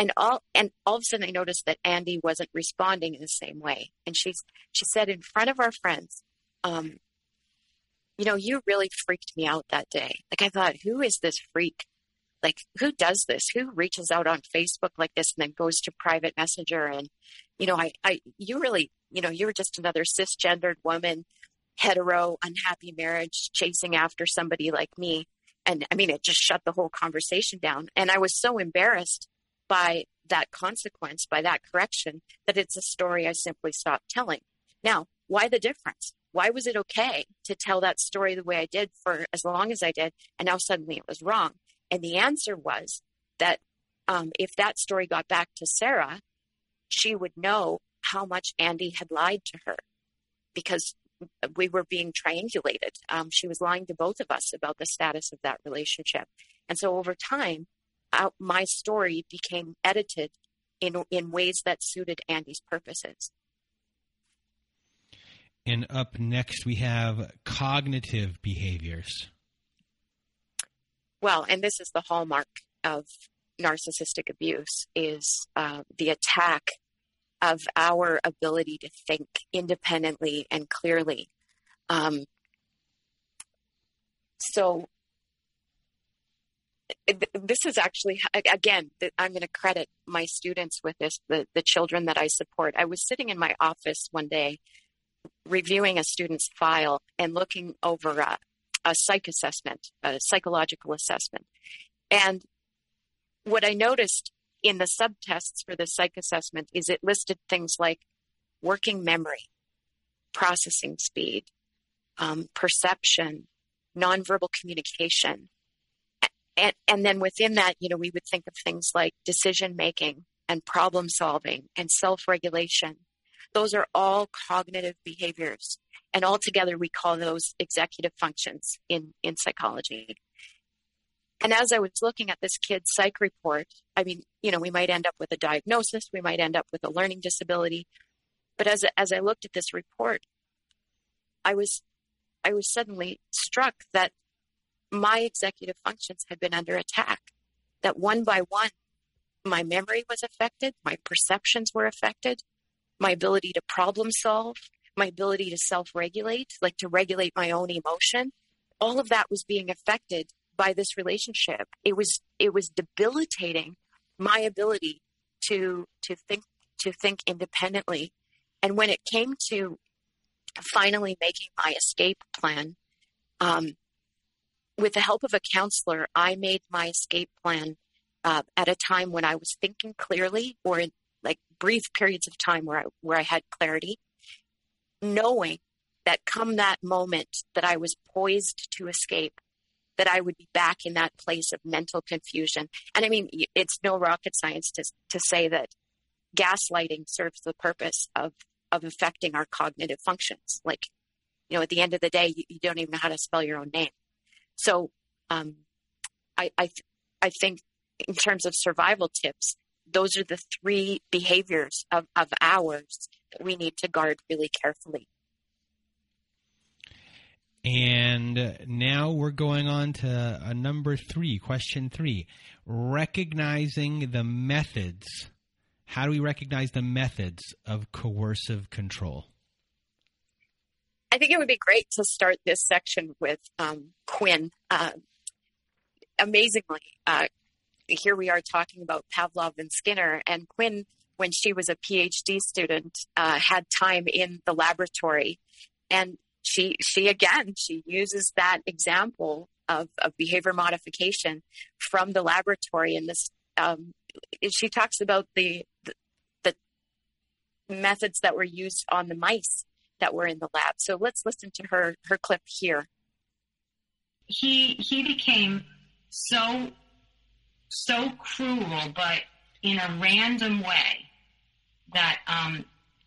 and all, and all of a sudden I noticed that Andy wasn't responding in the same way. And she, she said in front of our friends, um, you know, you really freaked me out that day. Like, I thought, who is this freak? Like, who does this? Who reaches out on Facebook like this and then goes to private messenger? And, you know, I, I, you really, you know, you were just another cisgendered woman, hetero, unhappy marriage, chasing after somebody like me. And I mean, it just shut the whole conversation down. And I was so embarrassed by that consequence, by that correction, that it's a story I simply stopped telling. Now, why the difference? Why was it okay to tell that story the way I did for as long as I did, and now suddenly it was wrong? And the answer was that um, if that story got back to Sarah, she would know how much Andy had lied to her, because we were being triangulated. Um, she was lying to both of us about the status of that relationship. And so over time, uh, my story became edited in in ways that suited Andy's purposes. And up next, we have cognitive behaviors. Well, and this is the hallmark of narcissistic abuse, is uh, the attack of our ability to think independently and clearly. Um, so this is actually, again, I'm going to credit my students with this, the, the children that I support. I was sitting in my office one day reviewing a student's file and looking over a, a psych assessment, a psychological assessment. And what I noticed in the subtests for the psych assessment is it listed things like working memory, processing speed, um, perception, nonverbal communication. And, and then within that, you know, we would think of things like decision-making and problem-solving and self-regulation. Those are all cognitive behaviors. And altogether, we call those executive functions in, in psychology. And as I was looking at this kid's psych report, I mean, you know, we might end up with a diagnosis, we might end up with a learning disability. But as, as I looked at this report, I was, I was suddenly struck that my executive functions had been under attack, that one by one, my memory was affected, my perceptions were affected, my ability to problem solve, my ability to self-regulate, like to regulate my own emotion. All of that was being affected by this relationship. It was, it was debilitating my ability to, to think, to think independently. And when it came to finally making my escape plan, um, with the help of a counselor, I made my escape plan uh, at a time when I was thinking clearly, or in like brief periods of time where I, where I had clarity, knowing that come that moment that I was poised to escape, that I would be back in that place of mental confusion. And I mean, it's no rocket science to to say that gaslighting serves the purpose of, of affecting our cognitive functions. Like, you know, at the end of the day, you, you don't even know how to spell your own name. So um, I, I, I think in terms of survival tips, those are the three behaviors of, of ours that we need to guard really carefully. And now we're going on to uh, number three, question three, recognizing the methods. How do we recognize the methods of coercive control? I think it would be great to start this section with um, Quinn. Uh, amazingly, uh, here we are talking about Pavlov and Skinner, and Quinn, when she was a PhD student, uh, had time in the laboratory, and She, she again, she uses that example of, of behavior modification from the laboratory. And this, um, she talks about the, the the methods that were used on the mice that were in the lab. So let's listen to her, her clip here. He, he became so, so cruel, but in a random way that, um,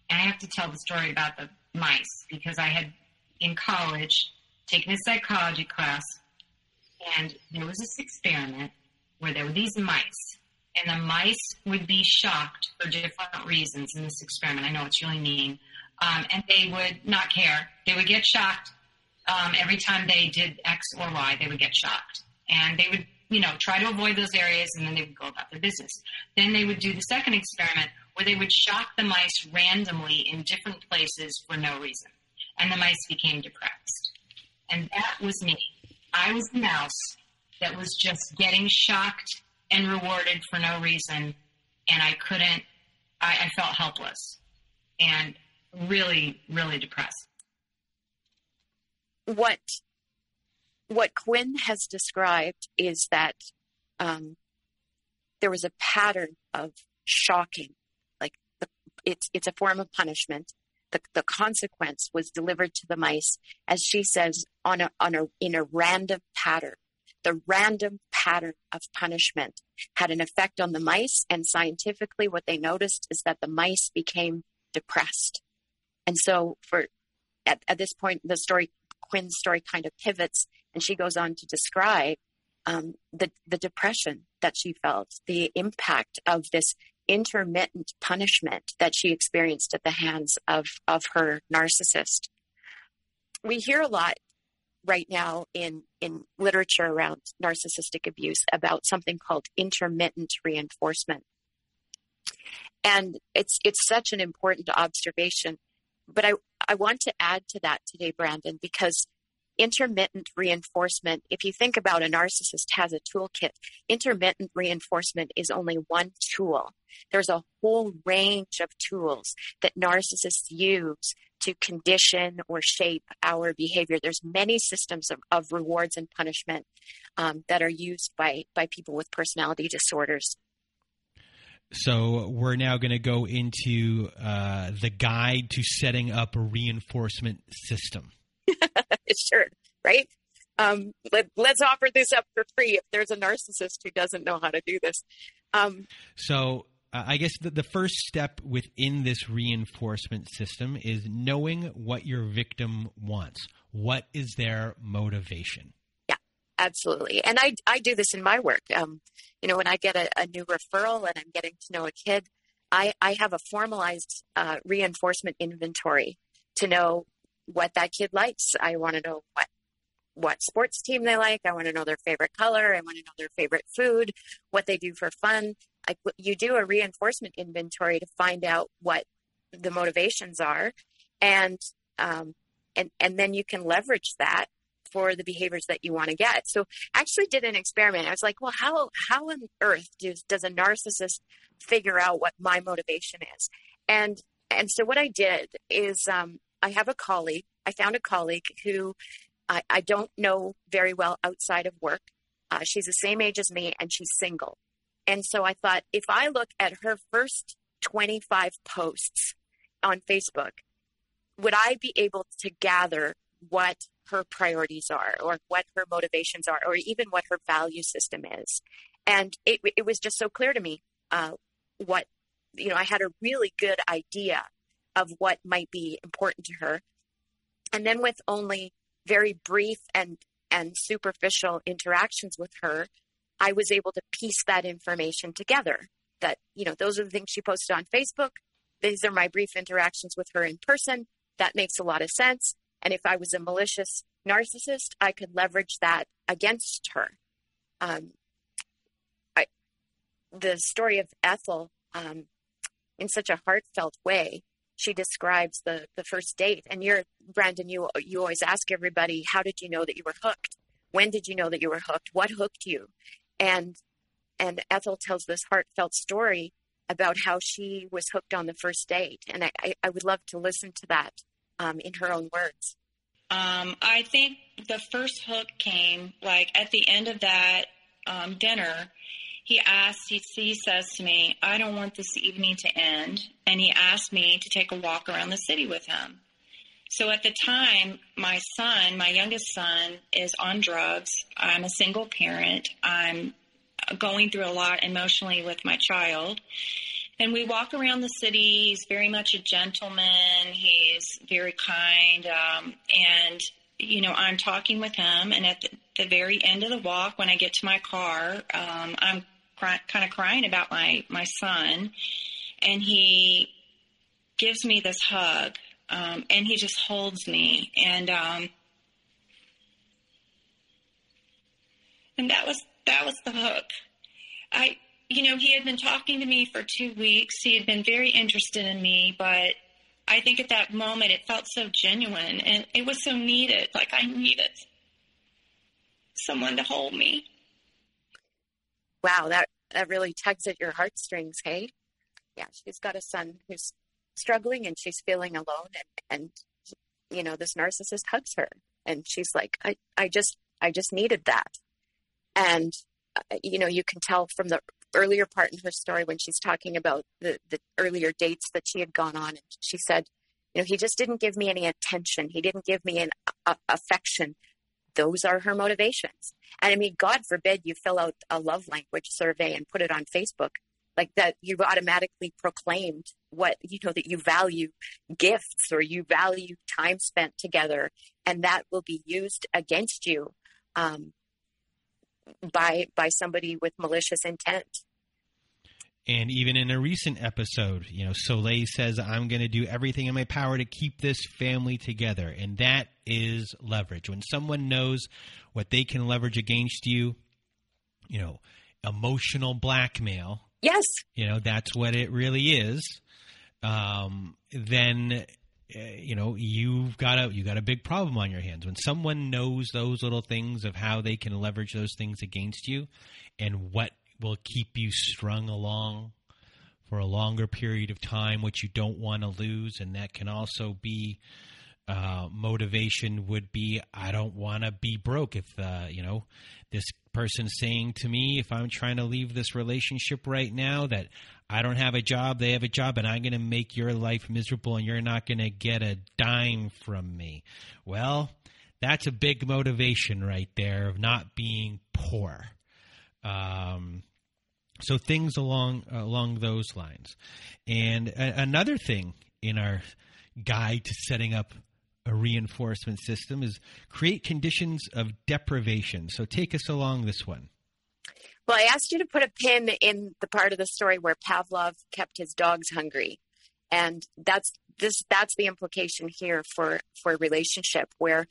and I have to tell the story about the mice, because I had in college taken a psychology class, and there was this experiment where there were these mice, and the mice would be shocked for different reasons in this experiment. I know it's really mean. Um, and they would not care. They would get shocked. Um, every time they did X or Y, they would get shocked. And they would, you know, try to avoid those areas, and then they would go about their business. Then they would do the second experiment where they would shock the mice randomly in different places for no reason. And the mice became depressed. And that was me. I was the mouse that was just getting shocked and rewarded for no reason. And I couldn't, I, I felt helpless and really, really depressed. What, what Quinn has described is that um, there was a pattern of shocking. Like the, it's, it's a form of punishment. The, the consequence was delivered to the mice, as she says, on a, on a, in a random pattern. The random pattern of punishment had an effect on the mice, and scientifically what they noticed is that the mice became depressed. And so for at, at this point, the story, Quinn's story kind of pivots, and she goes on to describe um, the, the depression that she felt, the impact of this intermittent punishment that she experienced at the hands of, of her narcissist. We hear a lot right now in, in literature around narcissistic abuse about something called intermittent reinforcement. And it's it's such an important observation. But I, I want to add to that today, Brandon, because intermittent reinforcement, if you think about a narcissist has a toolkit, intermittent reinforcement is only one tool. There's a whole range of tools that narcissists use to condition or shape our behavior. There's many systems of, of rewards and punishment um, that are used by, by people with personality disorders. So we're now going to go into uh, the guide to setting up a reinforcement system. Sure, right? Um, let, let's offer this up for free if there's a narcissist who doesn't know how to do this. Um, so uh, I guess the, the first step within this reinforcement system is knowing what your victim wants. What is their motivation? Yeah, absolutely. And I, I do this in my work. Um, you know, when I get a, a new referral and I'm getting to know a kid, I, I have a formalized uh, reinforcement inventory to know what that kid likes. I want to know what what sports team they like. I want to know their favorite color. I want to know their favorite food, what they do for fun. I, you do a reinforcement inventory to find out what the motivations are, and um, and and then you can leverage that for the behaviors that you want to get. So I actually did an experiment. I was like, well, how how on earth does, does a narcissist figure out what my motivation is? And and so what I did is um, I have a colleague. I found a colleague who I, I don't know very well outside of work. Uh, she's the same age as me, and she's single. And so I thought, if I look at her first twenty-five posts on Facebook, would I be able to gather what her priorities are, or what her motivations are, or even what her value system is? And it, it was just so clear to me uh, what, you know, I had a really good idea of what might be important to her. And then with only very brief and, and superficial interactions with her, I was able to piece that information together that, you know, those are the things she posted on Facebook. These are my brief interactions with her in person. That makes a lot of sense. And if I was a malicious narcissist, I could leverage that against her. Um, I, the story of Ethel, um, in such a heartfelt way, she describes the, the first date. And you're, Brandon, you you always ask everybody, how did you know that you were hooked? When did you know that you were hooked? What hooked you? And and Ethel tells this heartfelt story about how she was hooked on the first date. And I, I, I would love to listen to that um, in her own words. Um, I think the first hook came, like, at the end of that um, dinner. He asked, he, he says to me, I don't want this evening to end. And he asked me to take a walk around the city with him. So at the time, my son, my youngest son, is on drugs. I'm a single parent. I'm going through a lot emotionally with my child. And we walk around the city. He's very much a gentleman. He's very kind. Um, and, you know, I'm talking with him. And at the, the very end of the walk, when I get to my car, um, I'm cry- kind of crying about my, my son. And he gives me this hug. Um, and he just holds me, and um, and that was that was the hook. I, you know, he had been talking to me for two weeks. He had been very interested in me, but I think at that moment it felt so genuine, and it was so needed. Like I needed someone to hold me. Wow, that that really tugs at your heartstrings, hey? Yeah, she's got a son who's struggling and she's feeling alone, and, and you know, this narcissist hugs her and she's like, I, I just, I just needed that. And, uh, you know, you can tell from the earlier part in her story when she's talking about the, the earlier dates that she had gone on. And she said, you know, he just didn't give me any attention. He didn't give me an a, affection. Those are her motivations. And I mean, God forbid you fill out a love language survey and put it on Facebook. Like that, you've automatically proclaimed what, you know, that you value gifts or you value time spent together, and that will be used against you um, by by somebody with malicious intent. And even in a recent episode, you know, Soleil says, I'm going to do everything in my power to keep this family together. And that is leverage. When someone knows what they can leverage against you, you know, emotional blackmail. Yes. You know, that's what it really is. Um, then, uh, you know, you've got a, you got a big problem on your hands. When someone knows those little things of how they can leverage those things against you and what will keep you strung along for a longer period of time, what you don't want to lose. And that can also be uh, motivation would be, I don't want to be broke if, uh, you know, this person saying to me, if I'm trying to leave this relationship right now, that I don't have a job, they have a job, and I'm going to make your life miserable and you're not going to get a dime from me. Well, that's a big motivation right there of not being poor. Um, so things along, along those lines. And a- another thing in our guide to setting up a reinforcement system is create conditions of deprivation. So take us along this one. Well, I asked you to put a pin in the part of the story where Pavlov kept his dogs hungry. And that's this, that's the implication here for, for a relationship where,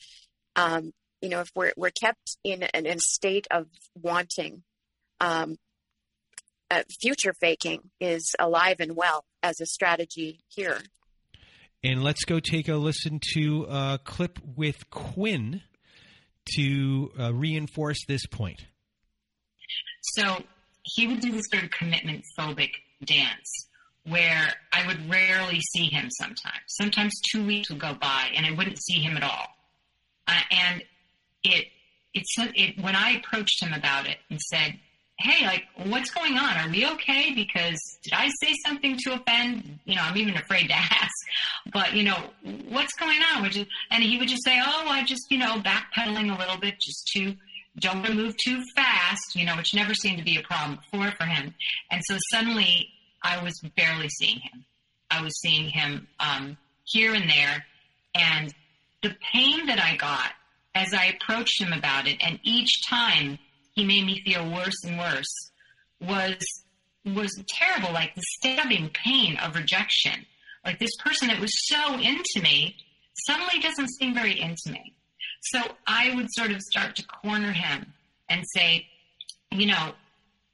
um, you know, if we're, we're kept in an, in a state of wanting, um, uh, future faking is alive and well as a strategy here. And let's go take a listen to a clip with Quinn to uh, reinforce this point. So he would do this sort of commitment phobic dance where I would rarely see him sometimes. Sometimes two weeks would go by and I wouldn't see him at all. Uh, and it, it, it, when I approached him about it and said, hey, like, what's going on? Are we okay? Because did I say something to offend? You know, I'm even afraid to ask. But, you know, what's going on? Would you, and he would just say, oh, I just, you know, backpedaling a little bit, just too, don't want to move too fast, you know, which never seemed to be a problem before for him. And so suddenly I was barely seeing him. I was seeing him um, here and there. And the pain that I got as I approached him about it, and each time he made me feel worse and worse, was was terrible, like the stabbing pain of rejection. Like this person that was so into me suddenly doesn't seem very into me. So I would sort of start to corner him and say, you know,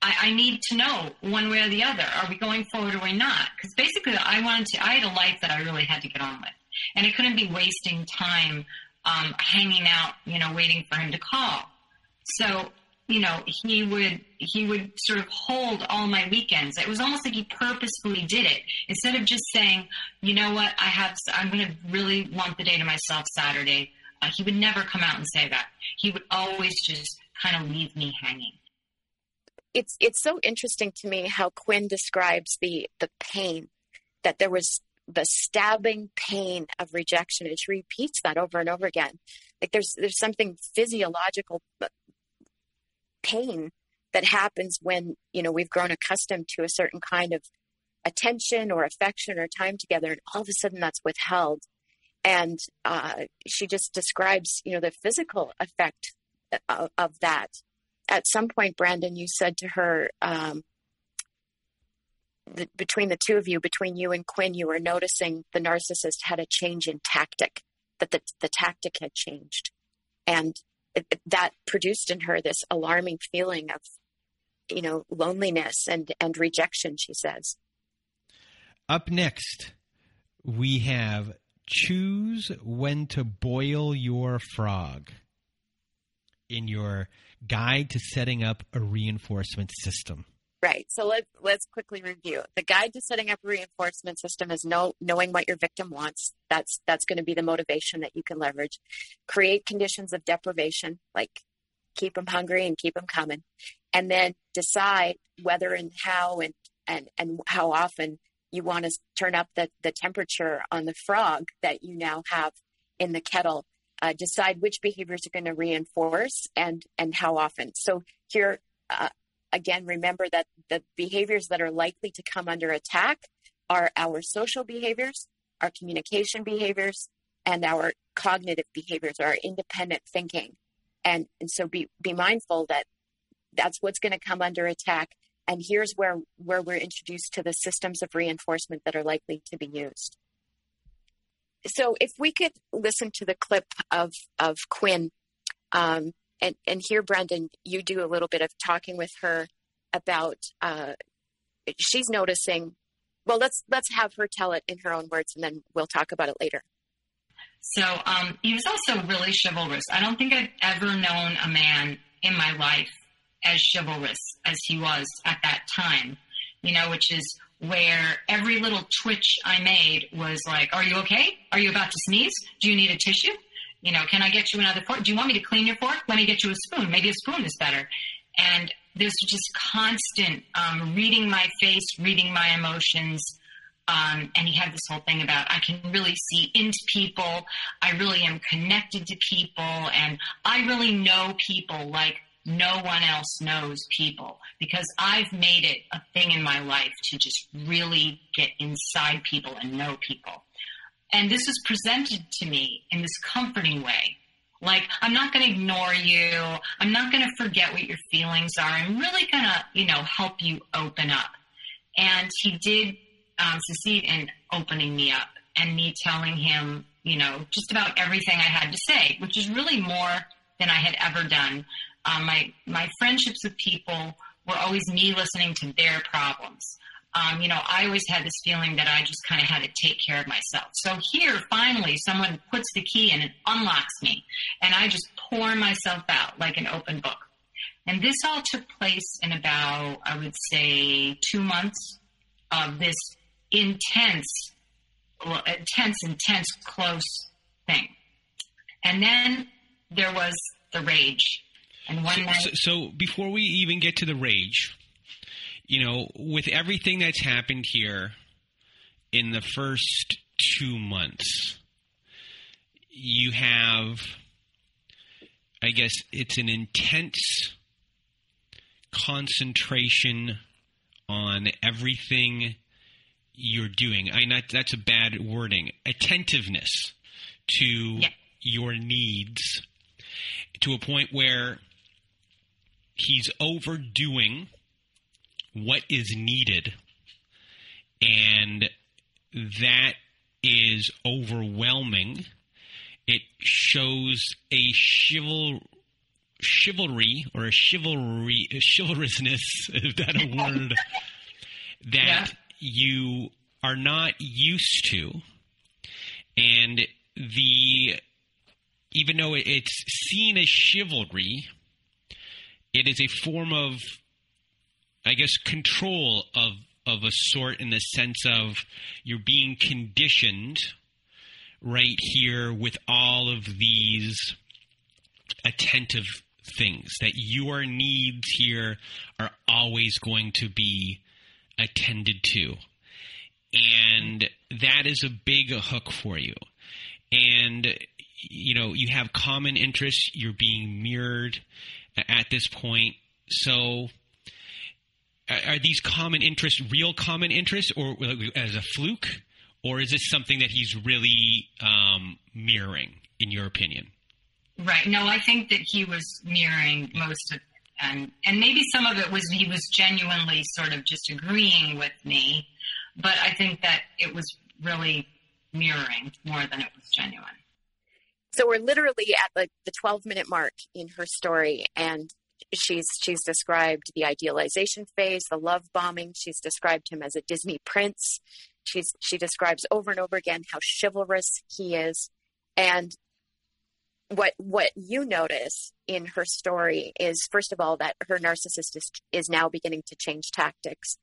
I, I need to know one way or the other. Are we going forward or are we not? Because basically I wanted to, I had a life that I really had to get on with. And I couldn't be wasting time um, hanging out, you know, waiting for him to call. So you know, he would, he would sort of hold all my weekends. It was almost like he purposefully did it instead of just saying, you know what, I have, I'm going to really want the day to myself Saturday. Uh, he would never come out and say that. He would always just kind of leave me hanging. It's, it's so interesting to me how Quinn describes the, the pain that there was the stabbing pain of rejection. And she repeats that over and over again. Like there's there's something physiological pain that happens when, you know, we've grown accustomed to a certain kind of attention or affection or time together, and all of a sudden that's withheld. And uh, she just describes, you know, the physical effect of, of that. At some point, Brandon, you said to her, um, the, between the two of you, between you and Quinn, you were noticing the narcissist had a change in tactic, that the, the tactic had changed. And it, it, that produced in her this alarming feeling of, you know, loneliness and, and rejection, she says. Up next, we have Choose When to Boil Your Frog in your guide to setting up a reinforcement system. Right. So let's, let's quickly review. The guide to setting up a reinforcement system is know, knowing what your victim wants. That's, that's going to be the motivation that you can leverage. Create conditions of deprivation, like keep them hungry and keep them coming. And then decide whether and how and, and, and how often you want to turn up the, the temperature on the frog that you now have in the kettle. Uh, decide which behaviors are going to reinforce and, and how often. So here, uh, again, remember that the behaviors that are likely to come under attack are our social behaviors, our communication behaviors, and our cognitive behaviors, our independent thinking. And, and so be, be mindful that that's what's going to come under attack. And here's where, where we're introduced to the systems of reinforcement that are likely to be used. So if we could listen to the clip of, of Quinn, um, and, and here, Brendan, you do a little bit of talking with her about, uh, she's noticing, well, let's, let's have her tell it in her own words, and then we'll talk about it later. So um, he was also really chivalrous. I don't think I've ever known a man in my life as chivalrous as he was at that time, you know, which is where every little twitch I made was like, are you okay? Are you about to sneeze? Do you need a tissue? You know, can I get you another fork? Do you want me to clean your fork? Let me get you a spoon. Maybe a spoon is better. And there's just constant um, reading my face, reading my emotions. Um, and he had this whole thing about, I can really see into people. I really am connected to people. And I really know people like no one else knows people, because I've made it a thing in my life to just really get inside people and know people. And this was presented to me in this comforting way. Like, I'm not going to ignore you. I'm not going to forget what your feelings are. I'm really going to, you know, help you open up. And he did um, succeed in opening me up and me telling him, you know, just about everything I had to say, which is really more than I had ever done. Um, my, my friendships with people were always me listening to their problems. Um, you know, I always had this feeling that I just kind of had to take care of myself. So here, finally, someone puts the key in and unlocks me, and I just pour myself out like an open book. And this all took place in about, I would say, two months of this intense, well, intense, intense, close thing. And then there was the rage. And one night- so, so before we even get to the rage, you know, with everything that's happened here in the first two months, you have, I guess it's an intense concentration on everything you're doing. I not, that's a bad wording. Attentiveness to yeah. your needs, to a point where he's overdoing what is needed, and that is overwhelming. It shows a chival- chivalry or a chivalry, a chivalrousness, is that a word, that yeah. you are not used to. And the even though it's seen as chivalry, it is a form of, I guess, control of, of a sort, in the sense of you're being conditioned right here with all of these attentive things, that your needs here are always going to be attended to. and that is a big hook for you. And, you know, you have common interests, you're being mirrored at this point. So are these common interests real common interests, or as a fluke, or is this something that he's really um, mirroring, in your opinion? Right. No, I think that he was mirroring most of it. And, and maybe some of it was he was genuinely sort of just agreeing with me, but I think that it was really mirroring more than it was genuine. So we're literally at the, the twelve-minute mark in her story, and she's she's described the idealization phase, the love bombing. She's described him as a Disney prince. She's, she describes over and over again how chivalrous he is. And what what you notice in her story is, first of all, that her narcissist is, is now beginning to change tactics.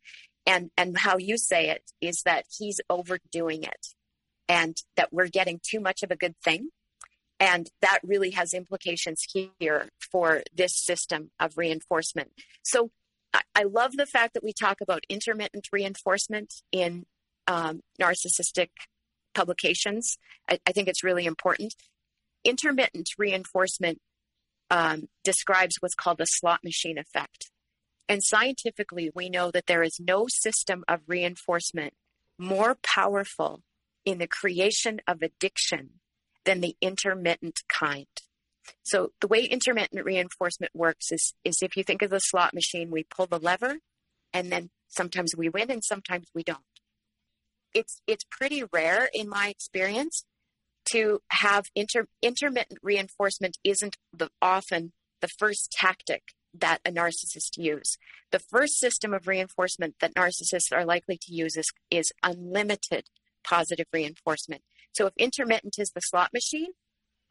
And, and how you say it is that he's overdoing it, and that we're getting too much of a good thing. And that really has implications here for this system of reinforcement. So I, I love the fact that we talk about intermittent reinforcement in um, narcissistic publications. I, I think it's really important. Intermittent reinforcement um, describes what's called the slot machine effect. And scientifically, we know that there is no system of reinforcement more powerful in the creation of addiction than the intermittent kind. So the way intermittent reinforcement works is, is if you think of the slot machine, we pull the lever, and then sometimes we win and sometimes we don't. It's it's pretty rare in my experience to have inter, intermittent reinforcement isn't the, often the first tactic that a narcissist use. The first system of reinforcement that narcissists are likely to use is, is unlimited positive reinforcement. So if intermittent is the slot machine,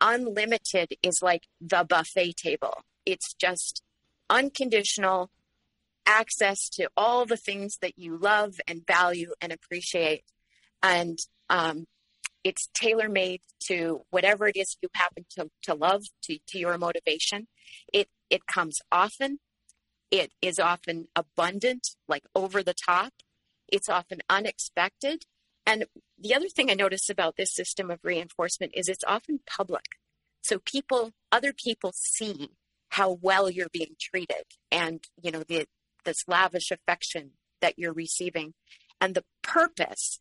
unlimited is like the buffet table. It's just unconditional access to all the things that you love and value and appreciate. And um, it's tailor-made to whatever it is you happen to, to love, to, to your motivation. It it comes often. It is often abundant, like over the top. It's often unexpected. And the other thing I notice about this system of reinforcement is it's often public. So people, other people see how well you're being treated and, you know, the, this lavish affection that you're receiving. And the purpose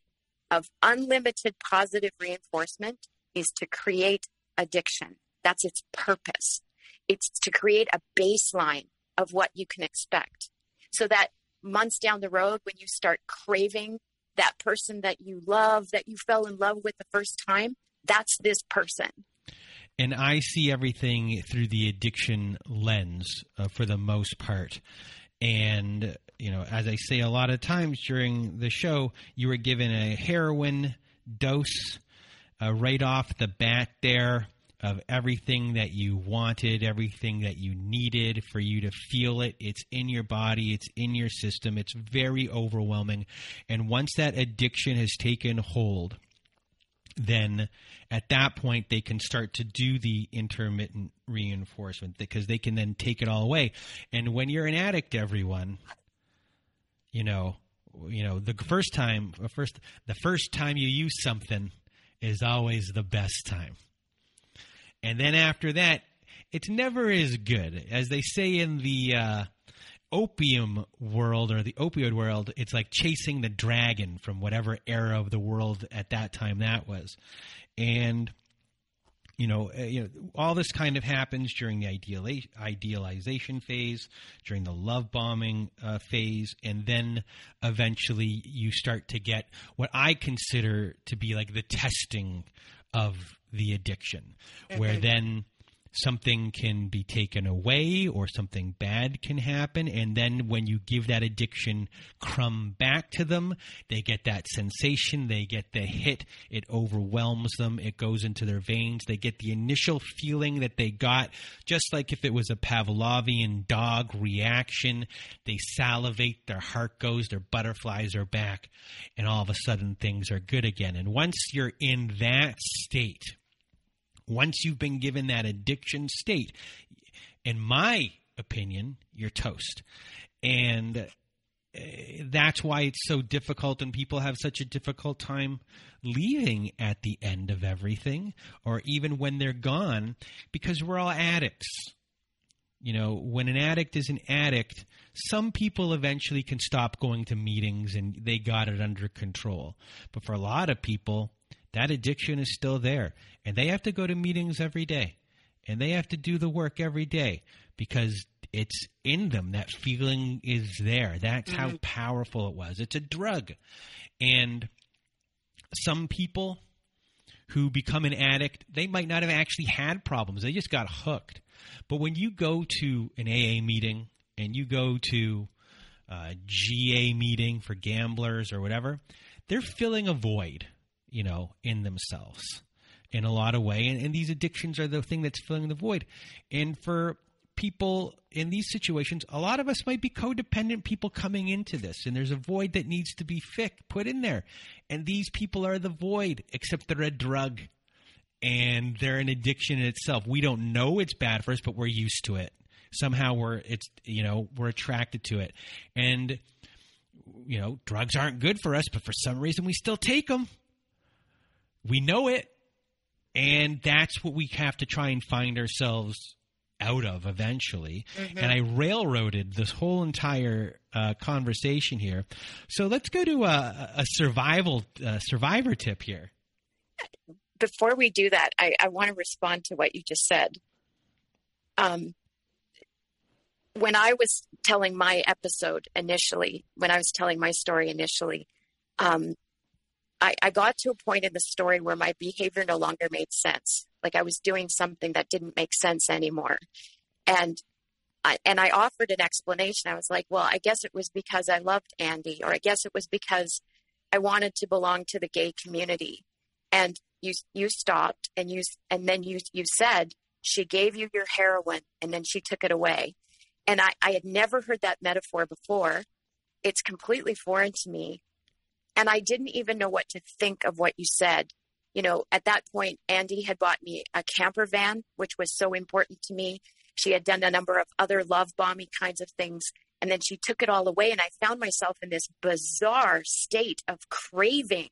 of unlimited positive reinforcement is to create addiction. That's its purpose. It's to create a baseline of what you can expect, so that months down the road, when you start craving that person that you love, that you fell in love with the first time, that's this person. And I see everything through the addiction lens uh, for the most part. And, you know, as I say a lot of times during the show, you were given a heroin dose uh, right off the bat there of everything that you wanted, everything that you needed for you to feel it. It's in your body. It's in your system. It's very overwhelming. And once that addiction has taken hold, then at that point they can start to do the intermittent reinforcement, because they can then take it all away. And when you're an addict, everyone, you know, you know, the first time, first, the first time you use something is always the best time. And then after that, it's never as good. As they say in the uh, opium world, or the opioid world, it's like chasing the dragon from whatever era of the world at that time that was. And, you know, uh, you know, all this kind of happens during the ideali- idealization phase, during the love bombing uh, phase, and then eventually you start to get what I consider to be like the testing of the addiction, where then something can be taken away or something bad can happen. And then when you give that addiction crumb back to them, they get that sensation, they get the hit, it overwhelms them, it goes into their veins, they get the initial feeling that they got, just like if it was a Pavlovian dog reaction. They salivate, their heart goes, their butterflies are back, and all of a sudden things are good again. And once you're in that state, once you've been given that addiction state, in my opinion, you're toast. And that's why it's so difficult and people have such a difficult time leaving at the end of everything or even when they're gone, because we're all addicts. You know, when an addict is an addict, some people eventually can stop going to meetings and they got it under control. But for a lot of people, that addiction is still there and they have to go to meetings every day and they have to do the work every day because it's in them. That feeling is there. That's how powerful it was. It's a drug. And some people who become an addict, they might not have actually had problems. They just got hooked. But when you go to an A A meeting and you go to a G A meeting for gamblers or whatever, they're filling a void, you know, in themselves in a lot of way. And, and these addictions are the thing that's filling the void. And for people in these situations, a lot of us might be codependent people coming into this, and there's a void that needs to be fixed, put in there. And these people are the void, except they're a drug and they're an addiction in itself. We don't know it's bad for us, but we're used to it. Somehow we're, it's, you know, we're attracted to it. And, you know, drugs aren't good for us, but for some reason we still take them. We know it. And that's what we have to try and find ourselves out of eventually. Mm-hmm. And I railroaded this whole entire uh, conversation here. So let's go to a, a survival uh, survivor tip here. Before we do that, I, I want to respond to what you just said. Um, when I was telling my episode initially, when I was telling my story initially, um, I, I got to a point in the story where my behavior no longer made sense. Like I was doing something that didn't make sense anymore. And I, and I offered an explanation. I was like, well, I guess it was because I loved Andy, or I guess it was because I wanted to belong to the gay community. And you, you stopped and you, and then you, you said, she gave you your heroin and then she took it away. And I, I had never heard that metaphor before. It's completely foreign to me. And I didn't even know what to think of what you said. You know, at that point, Andy had bought me a camper van, which was so important to me. She had done a number of other love bombing kinds of things. And then she took it all away. And I found myself in this bizarre state of craving,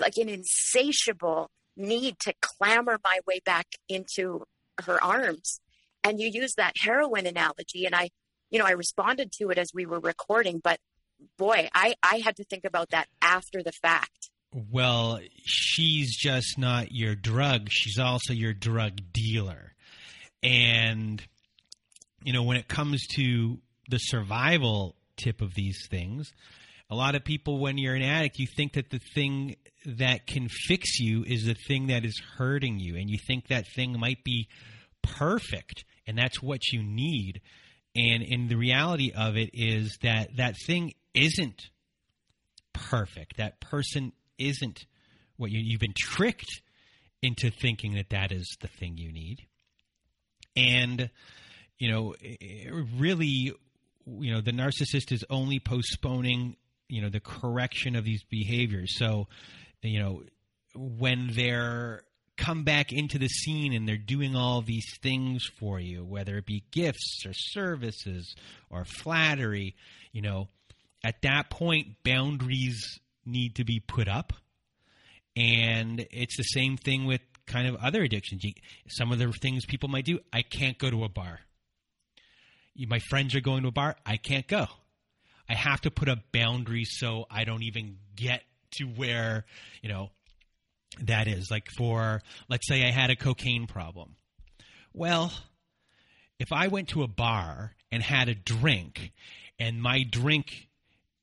like an insatiable need to clamor my way back into her arms. And you used that heroin analogy. And I, you know, I responded to it as we were recording. But boy, I, I had to think about that after the fact. Well, she's just not your drug. She's also your drug dealer. And, you know, when it comes to the survival tip of these things, a lot of people, when you're an addict, you think that the thing that can fix you is the thing that is hurting you. And you think that thing might be perfect and that's what you need. And, and the reality of it is that that thing isn't perfect. That person isn't what you, you've been tricked into thinking that that is the thing you need. And, you know, really, you know, the narcissist is only postponing, you know, the correction of these behaviors. So, you know, when they're come back into the scene and they're doing all these things for you, whether it be gifts or services or flattery, you know, at that point, boundaries need to be put up. And it's the same thing with kind of other addictions. Some of the things people might do, I can't go to a bar. My friends are going to a bar, I can't go. I have to put up boundaries so I don't even get to where, you know, that is. Like for, let's say I had a cocaine problem. Well, if I went to a bar and had a drink and my drink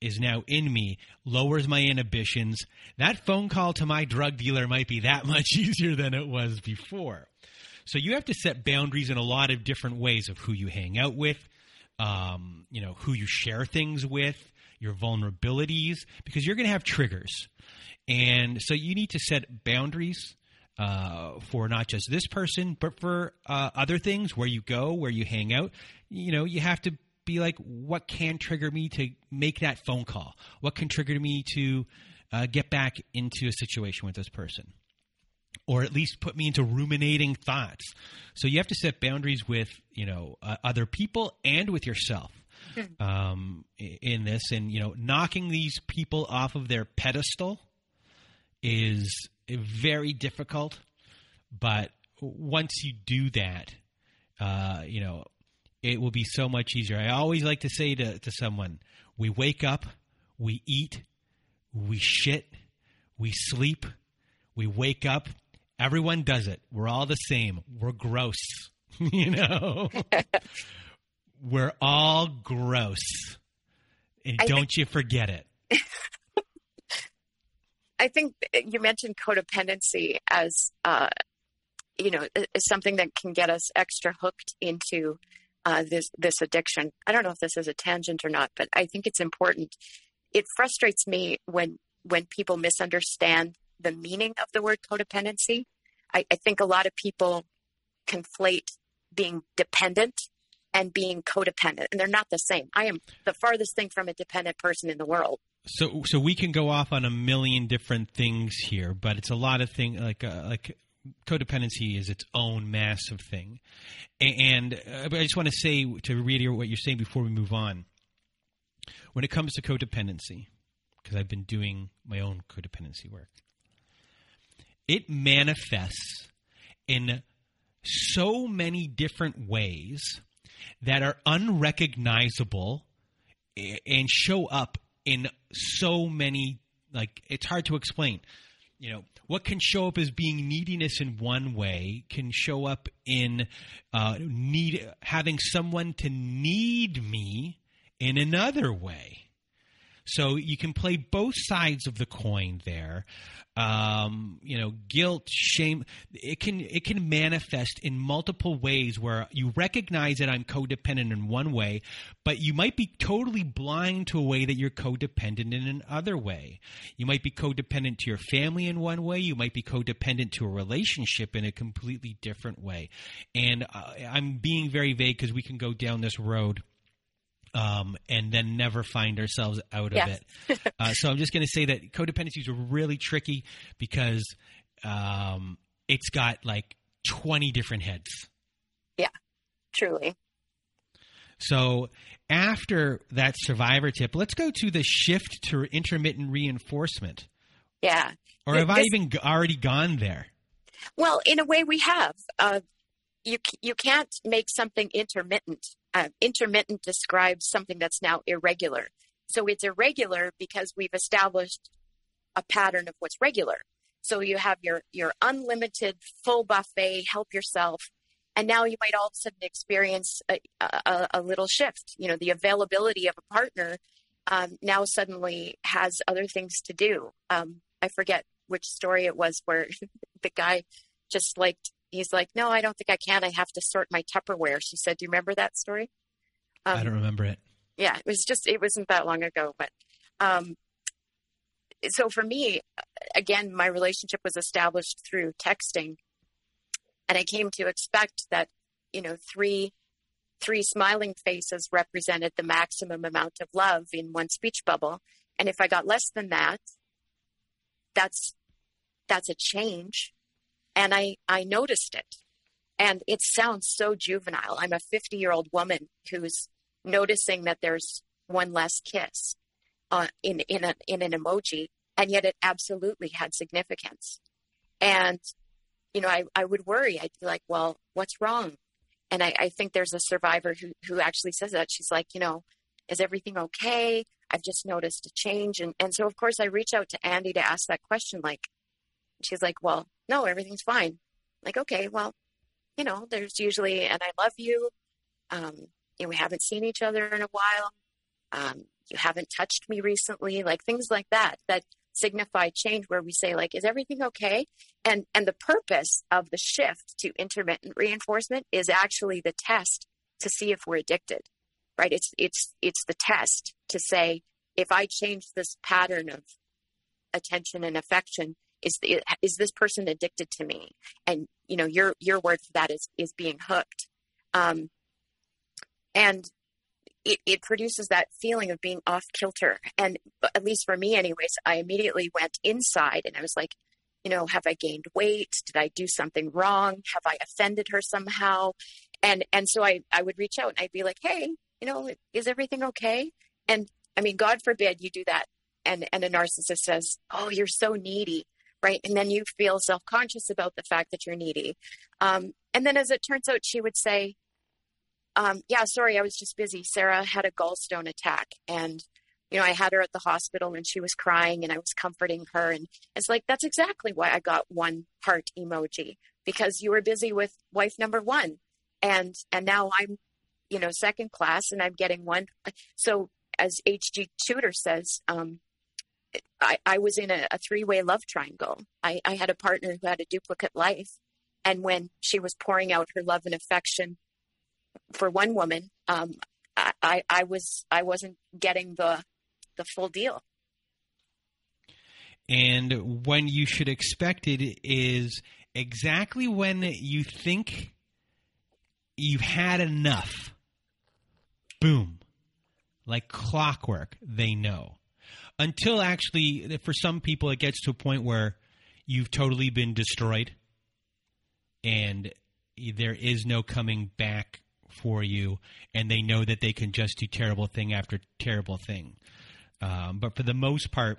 is now in me, lowers my inhibitions, that phone call to my drug dealer might be that much easier than it was before. So you have to set boundaries in a lot of different ways of who you hang out with, um, you know, who you share things with, your vulnerabilities, because you're going to have triggers. And so you need to set boundaries uh, for not just this person, but for uh, other things, where you go, where you hang out. You know, you have to be like, what can trigger me to make that phone call? What can trigger me to uh, get back into a situation with this person? Or at least put me into ruminating thoughts. So you have to set boundaries with, you know, uh, other people and with yourself. um, in this. And, you know, knocking these people off of their pedestal is very difficult. But once you do that, uh, you know, it will be so much easier. I always like to say to, to someone, we wake up, we eat, we shit, we sleep, we wake up. Everyone does it. We're all the same. We're gross. You know, we're all gross. And I don't think, you forget it. I think you mentioned codependency as, uh, you know, something that can get us extra hooked into uh, this, this addiction. I don't know if this is a tangent or not, but I think it's important. It frustrates me when, when people misunderstand the meaning of the word codependency. I, I think a lot of people conflate being dependent and being codependent, and they're not the same. I am the farthest thing from a dependent person in the world. So, so we can go off on a million different things here, but it's a lot of things like uh, like codependency is its own massive thing. And, and I just want to say, to reiterate what you're saying before we move on, when it comes to codependency, because I've been doing my own codependency work, it manifests in so many different ways that are unrecognizable and show up in so many, like, it's hard to explain. You know, what can show up as being neediness in one way can show up in uh, need having someone to need me in another way. So you can play both sides of the coin there. Um, you know, guilt, shame, it can it can manifest in multiple ways where you recognize that I'm codependent in one way, but you might be totally blind to a way that you're codependent in another way. You might be codependent to your family in one way. You might be codependent to a relationship in a completely different way. And uh, I'm being very vague because we can go down this road Um, and then never find ourselves out of yeah. it. Uh, so I'm just going to say that codependencies are really tricky because um, it's got like twenty different heads. Yeah, truly. So after that survivor tip, let's go to the shift to intermittent reinforcement. Yeah. Or have this, I even already gone there? Well, in a way we have. Uh, you you can't make something intermittent. Uh, intermittent describes something that's now irregular. So it's irregular because we've established a pattern of what's regular. So you have your, your unlimited full buffet, help yourself. And now you might all of a sudden experience a, a, a little shift. You know, the availability of a partner um, now suddenly has other things to do. Um, I forget which story it was where the guy just like, he's like, no, I don't think I can. I have to sort my Tupperware. She said, do you remember that story? Um, I don't remember it. Yeah, it was just, it wasn't that long ago. But um, so for me, again, my relationship was established through texting. And I came to expect that, you know, three, three smiling faces represented the maximum amount of love in one speech bubble. And if I got less than that, that's, that's a change. And I, I noticed it. And it sounds so juvenile. I'm a fifty-year-old woman who's noticing that there's one less kiss uh, in in, a, in an emoji, and yet it absolutely had significance. And, you know, I, I would worry. I'd be like, well, what's wrong? And I, I think there's a survivor who, who actually says that. She's like, you know, is everything okay? I've just noticed a change. And, and so, of course, I reach out to Andy to ask that question, like, she's like, well, no, everything's fine. Like, okay, well, you know, there's usually, and I love you. Um, you know, we haven't seen each other in a while. Um, you haven't touched me recently, like things like that, that signify change where we say like, is everything okay? And, and the purpose of the shift to intermittent reinforcement is actually the test to see if we're addicted, right? It's, it's, it's the test to say, if I change this pattern of attention and affection, Is the, is this person addicted to me? And, you know, your your word for that is is being hooked. Um, and it, it produces that feeling of being off kilter. And at least for me anyways, I immediately went inside and I was like, you know, have I gained weight? Did I do something wrong? Have I offended her somehow? And and so I, I would reach out and I'd be like, hey, you know, is everything okay? And I mean, God forbid you do that. And, and a narcissist says, oh, you're so needy, right? And then you feel self-conscious about the fact that you're needy. Um, and then as it turns out, she would say, um, yeah, sorry, I was just busy. Sarah had a gallstone attack. And, you know, I had her at the hospital and she was crying and I was comforting her. And it's like, that's exactly why I got one heart emoji, because you were busy with wife number one. And, and now I'm, you know, second class and I'm getting one. So as H G Tudor says, um, I, I was in a, a three-way love triangle. I, I had a partner who had a duplicate life. And when she was pouring out her love and affection for one woman, um, I, I, I was, I wasn't getting the, the full deal. And when you should expect it is exactly when you think you've had enough. Boom. Like clockwork, they know. Until actually, for some people, it gets to a point where you've totally been destroyed and there is no coming back for you, and they know that they can just do terrible thing after terrible thing. Um, but for the most part,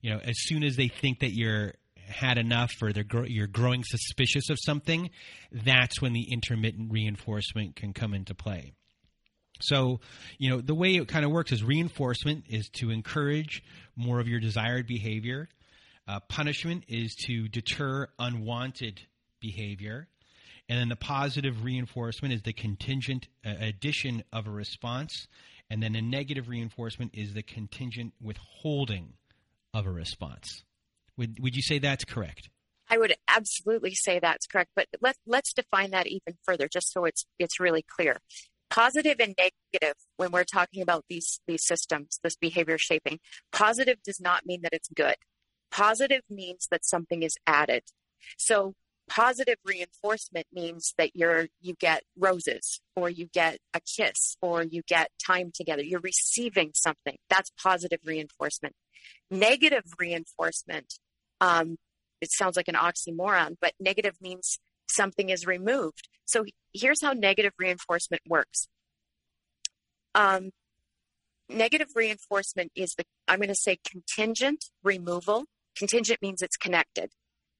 you know, as soon as they think that you're had enough or they're gro- you're growing suspicious of something, that's when the intermittent reinforcement can come into play. So, you know, the way it kind of works is reinforcement is to encourage more of your desired behavior. Uh, punishment is to deter unwanted behavior. And then the positive reinforcement is the contingent uh, addition of a response. And then a negative reinforcement is the contingent withholding of a response. Would would you say that's correct? I would absolutely say that's correct. But let, let's define that even further just so it's it's really clear. Positive and negative, when we're talking about these, these systems, this behavior shaping, positive does not mean that it's good. Positive means that something is added. So positive reinforcement means that you're you get roses or you get a kiss or you get time together. You're receiving something. That's positive reinforcement. Negative reinforcement, um, it sounds like an oxymoron, but negative means something is removed. So here's how negative reinforcement works. Um, negative reinforcement is the, I'm going to say contingent removal. Contingent means it's connected.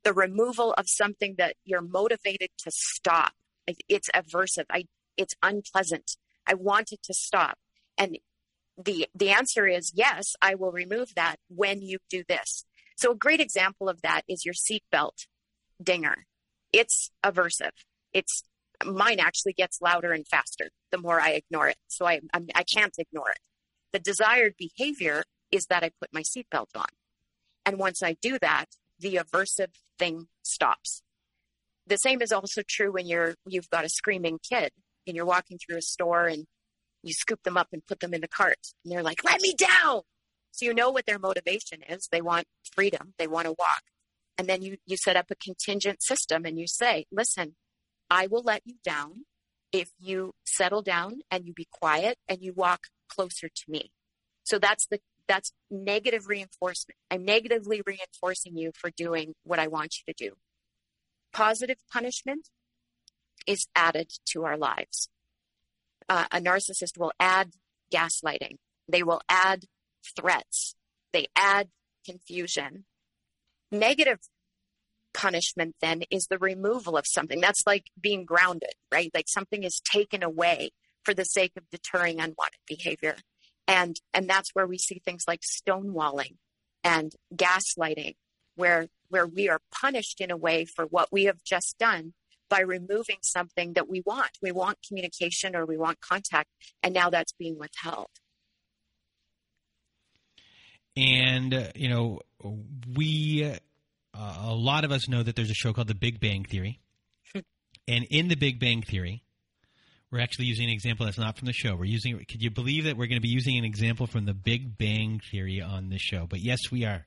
The removal of something that you're motivated to stop. It's aversive. I, it's unpleasant. I want it to stop. And the, the answer is yes, I will remove that when you do this. So a great example of that is your seatbelt dinger. It's aversive. It's mine actually gets louder and faster the more I ignore it. So I I'm, I can't ignore it. The desired behavior is that I put my seatbelt on. And once I do that, the aversive thing stops. The same is also true when you're, you've got a screaming kid and you're walking through a store and you scoop them up and put them in the cart and they're like, let me down. So you know what their motivation is. They want freedom. They want to walk. And then you, you set up a contingent system and you say, listen, I will let you down if you settle down and you be quiet and you walk closer to me. So that's the that's negative reinforcement. I'm negatively reinforcing you for doing what I want you to do. Positive punishment is added to our lives. Uh, a narcissist will add gaslighting. They will add threats. They add confusion. Negative punishment then is the removal of something. That's like being grounded, right? Like something is taken away for the sake of deterring unwanted behavior. And, and that's where we see things like stonewalling and gaslighting, where, where we are punished in a way for what we have just done by removing something that we want. We want communication or we want contact, and now that's being withheld. And, uh, you know, we, uh, a lot of us know that there's a show called The Big Bang Theory. And in The Big Bang Theory, we're actually using an example that's not from the show. We're using, could you believe that we're going to be using an example from The Big Bang Theory on this show? But yes, we are.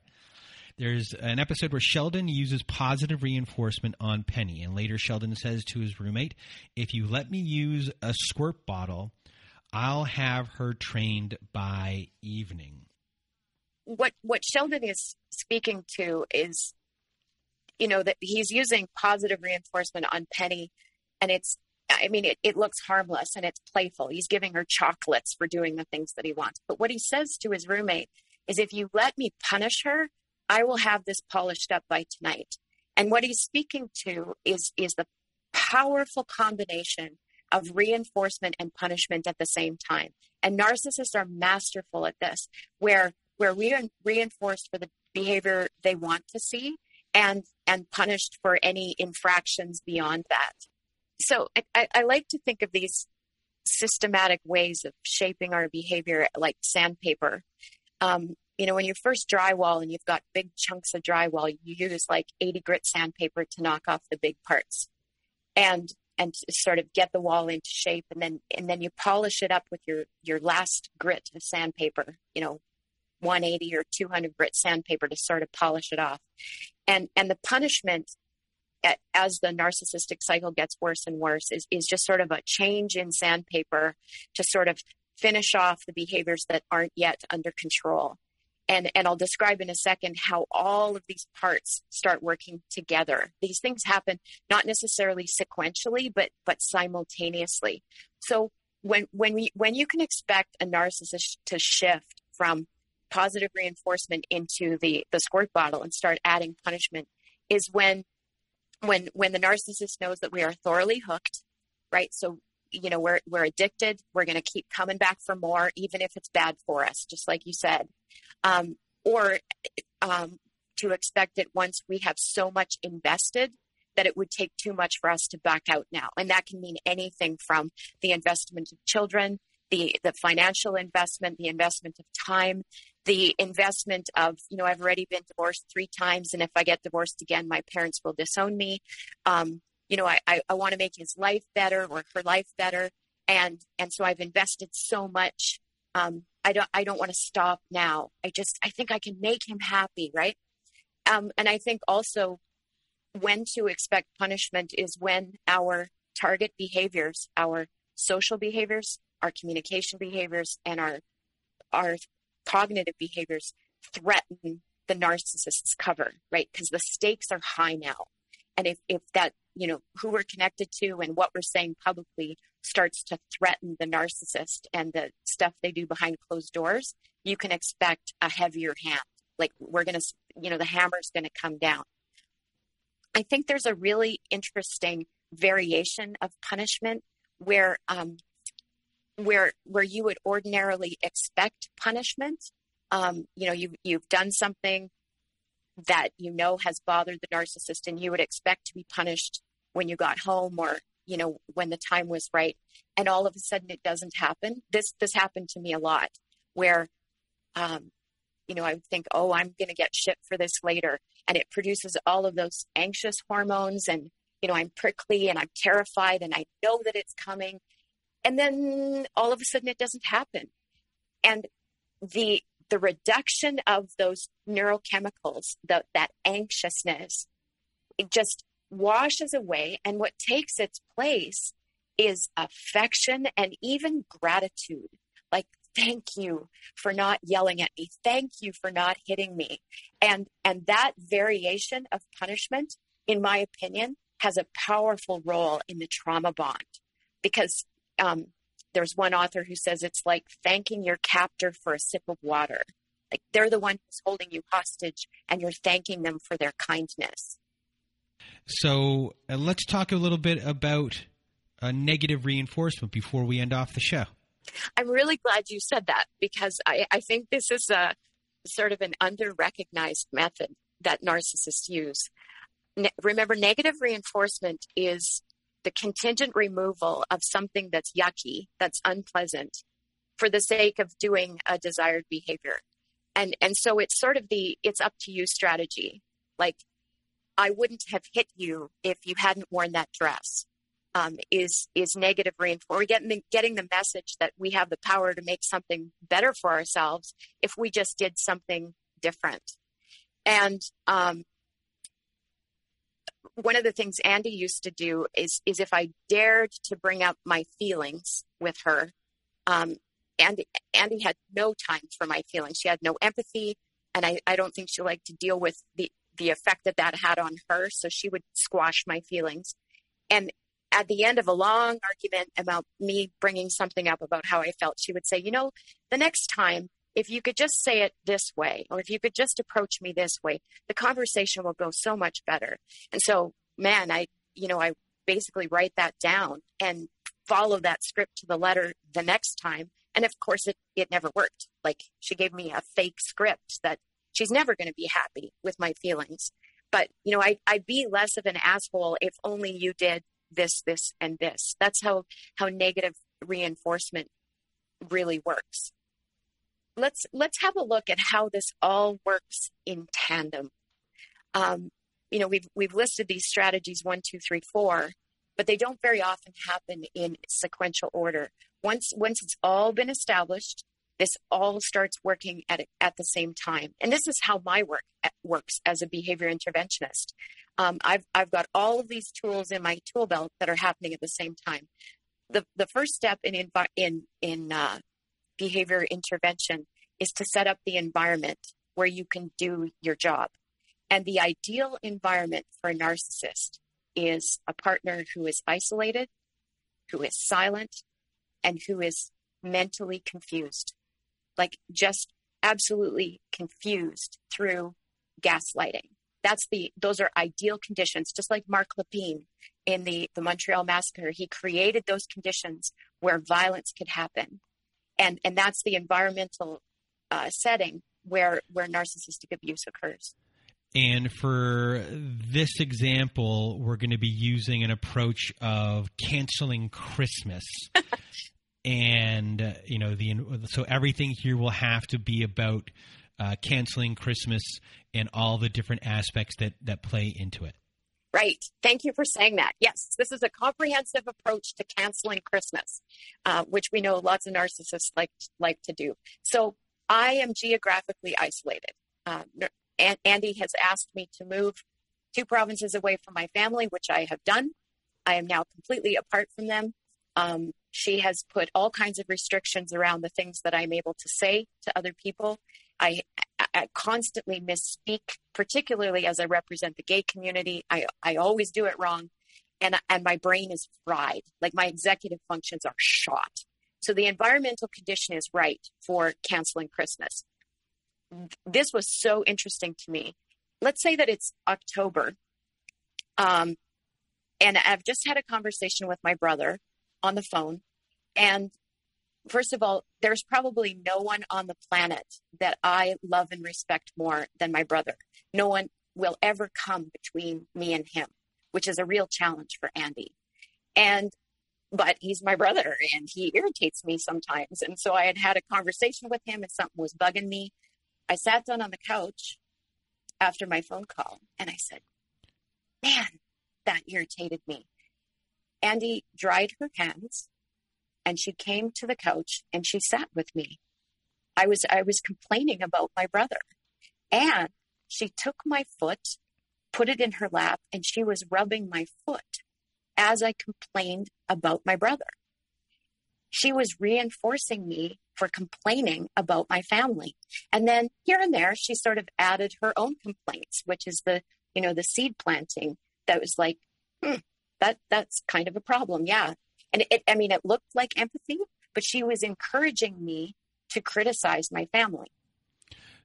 There's an episode where Sheldon uses positive reinforcement on Penny. And later Sheldon says to his roommate, if you let me use a squirt bottle, I'll have her trained by evening. What what Sheldon is speaking to is, you know, that he's using positive reinforcement on Penny, and it's I mean, it, it looks harmless and it's playful. He's giving her chocolates for doing the things that he wants. But what he says to his roommate is, if you let me punish her, I will have this polished up by tonight. And what he's speaking to is, is the powerful combination of reinforcement and punishment at the same time. And narcissists are masterful at this, where we're re- reinforced for the behavior they want to see and, and punished for any infractions beyond that. So I, I like to think of these systematic ways of shaping our behavior like sandpaper. Um, you know, when you first drywall and you've got big chunks of drywall, you use like eighty grit sandpaper to knock off the big parts and, and sort of get the wall into shape. And then, and then you polish it up with your, your last grit of sandpaper, you know, one eighty or two hundred grit sandpaper to sort of polish it off. And, and the punishment at, as the narcissistic cycle gets worse and worse is, is just sort of a change in sandpaper to sort of finish off the behaviors that aren't yet under control. And, and I'll describe in a second how all of these parts start working together. These things happen not necessarily sequentially, but, but simultaneously. So when, when we, when you can expect a narcissist to shift from positive reinforcement into the, the squirt bottle and start adding punishment is when, when, when the narcissist knows that we are thoroughly hooked, right? So, you know, we're, we're addicted. We're going to keep coming back for more, even if it's bad for us, just like you said. Um, or um, to expect that once we have so much invested that it would take too much for us to back out now. And that can mean anything from the investment of children, the, the financial investment, the investment of time, the investment of, you know, I've already been divorced three times. And if I get divorced again, my parents will disown me. Um, you know, I, I, I want to make his life better or her life better. And, and so I've invested so much. Um, I don't, I don't want to stop now. I just, I think I can make him happy. Right. Um, and I think also when to expect punishment is when our target behaviors, our social behaviors, our communication behaviors, and our, our cognitive behaviors threaten the narcissist's cover, right? Because the stakes are high now. And if, if that, you know, who we're connected to and what we're saying publicly starts to threaten the narcissist and the stuff they do behind closed doors, you can expect a heavier hand. Like we're going to, you know, the hammer's going to come down. I think there's a really interesting variation of punishment where, um, where, where you would ordinarily expect punishment. Um, you know, you, you've done something that, you know, has bothered the narcissist and you would expect to be punished when you got home or, you know, when the time was right. And all of a sudden it doesn't happen. This, this happened to me a lot where, um, you know, I would think, oh, I'm going to get shit for this later. And it produces all of those anxious hormones and, you know, I'm prickly and I'm terrified and I know that it's coming. And then all of a sudden it doesn't happen. And the the reduction of those neurochemicals, the, that anxiousness, it just washes away. And what takes its place is affection and even gratitude. Like, thank you for not yelling at me. Thank you for not hitting me. And, and that variation of punishment, in my opinion, has a powerful role in the trauma bond because Um, there's one author who says it's like thanking your captor for a sip of water. Like they're the one who's holding you hostage and you're thanking them for their kindness. So uh, let's talk a little bit about uh, negative reinforcement before we end off the show. I'm really glad you said that because I, I think this is a sort of an under-recognized method that narcissists use. Ne- remember, negative reinforcement is the contingent removal of something that's yucky, that's unpleasant, for the sake of doing a desired behavior. And and so it's sort of the, it's up to you strategy. Like, I wouldn't have hit you if you hadn't worn that dress, um, is is negative reinforcement. We're getting the, getting the message that we have the power to make something better for ourselves if we just did something different. And um one of the things Andy used to do is, is if I dared to bring up my feelings with her, um, Andy, Andy had no time for my feelings. She had no empathy. And I, I don't think she liked to deal with the, the effect that that had on her. So she would squash my feelings. And at the end of a long argument about me bringing something up about how I felt, she would say, you know, the next time, if you could just say it this way, or if you could just approach me this way, the conversation will go so much better. And so, man, I, you know, I basically write that down and follow that script to the letter the next time. And of course, it, it never worked. Like, she gave me a fake script that she's never going to be happy with my feelings. But, you know, I, I'd be less of an asshole if only you did this, this, and this. That's how, how negative reinforcement really works. Let's let's have a look at how this all works in tandem. Um, you know, we've we've listed these strategies one, two, three, four, but they don't very often happen in sequential order. Once once it's all been established, this all starts working at at the same time. And this is how my work works as a behavior interventionist. Um, I've I've got all of these tools in my tool belt that are happening at the same time. The the first step in invi- in in uh, behavior intervention is to set up the environment where you can do your job. And the ideal environment for a narcissist is a partner who is isolated, who is silent, and who is mentally confused, like just absolutely confused through gaslighting. That's the, those are ideal conditions, just like Mark Lepine in the, the Montreal Massacre. He created those conditions where violence could happen. And and that's the environmental uh, setting where where narcissistic abuse occurs. And for this example, we're going to be using an approach of canceling Christmas. And, uh, you know, the so everything here will have to be about uh, canceling Christmas and all the different aspects that, that play into it. Right. Thank you for saying that. Yes, this is a comprehensive approach to canceling Christmas, uh, which we know lots of narcissists like like to do. So I am geographically isolated. Uh, and Andy has asked me to move two provinces away from my family, which I have done. I am now completely apart from them. Um, she has put all kinds of restrictions around the things that I'm able to say to other people. I, I constantly misspeak, particularly as I represent the gay community. I, I always do it wrong. And, and my brain is fried. Like, my executive functions are shot. So the environmental condition is right for canceling Christmas. This was so interesting to me. Let's say that it's October. Um, and I've just had a conversation with my brother on the phone. And first of all, there's probably no one on the planet that I love and respect more than my brother. No one will ever come between me and him, which is a real challenge for Andy. And, but he's my brother and he irritates me sometimes. And so I had had a conversation with him and something was bugging me. I sat down on the couch after my phone call and I said, man, that irritated me. Andy dried her hands. And she came to the couch and she sat with me. I was I was complaining about my brother. And she took my foot, put it in her lap, and she was rubbing my foot as I complained about my brother. She was reinforcing me for complaining about my family. And then here and there, she sort of added her own complaints, which is the, you know, the seed planting that was like, hmm, that that's kind of a problem. Yeah. And it, I mean, it looked like empathy, but she was encouraging me to criticize my family.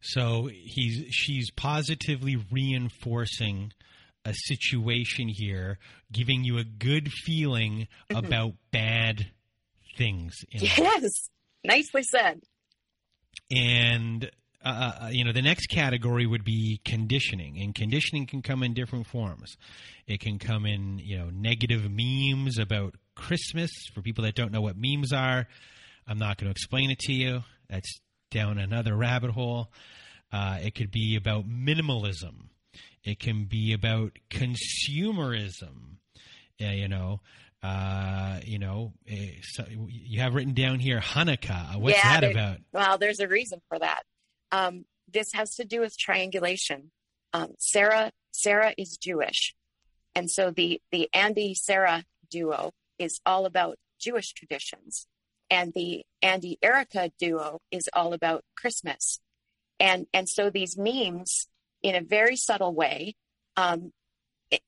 So he's, she's positively reinforcing a situation here, giving you a good feeling mm-hmm. about bad things. In yes. Life. Nicely said. And, uh, you know, the next category would be conditioning, and conditioning can come in different forms. It can come in, you know, negative memes about Christmas. For people that don't know what memes are, I'm not going to explain it to you. That's down another rabbit hole. Uh, it could be about minimalism. It can be about consumerism. Uh, you know, uh, you know, uh, so you have written down here Hanukkah. What's yeah, that there, about? Well, there's a reason for that. Um, this has to do with triangulation. Um, Sarah, Sarah is Jewish, and so the the Andy Sarah duo is all about Jewish traditions. And the Andy Erika duo is all about Christmas. And and so these memes, in a very subtle way, um,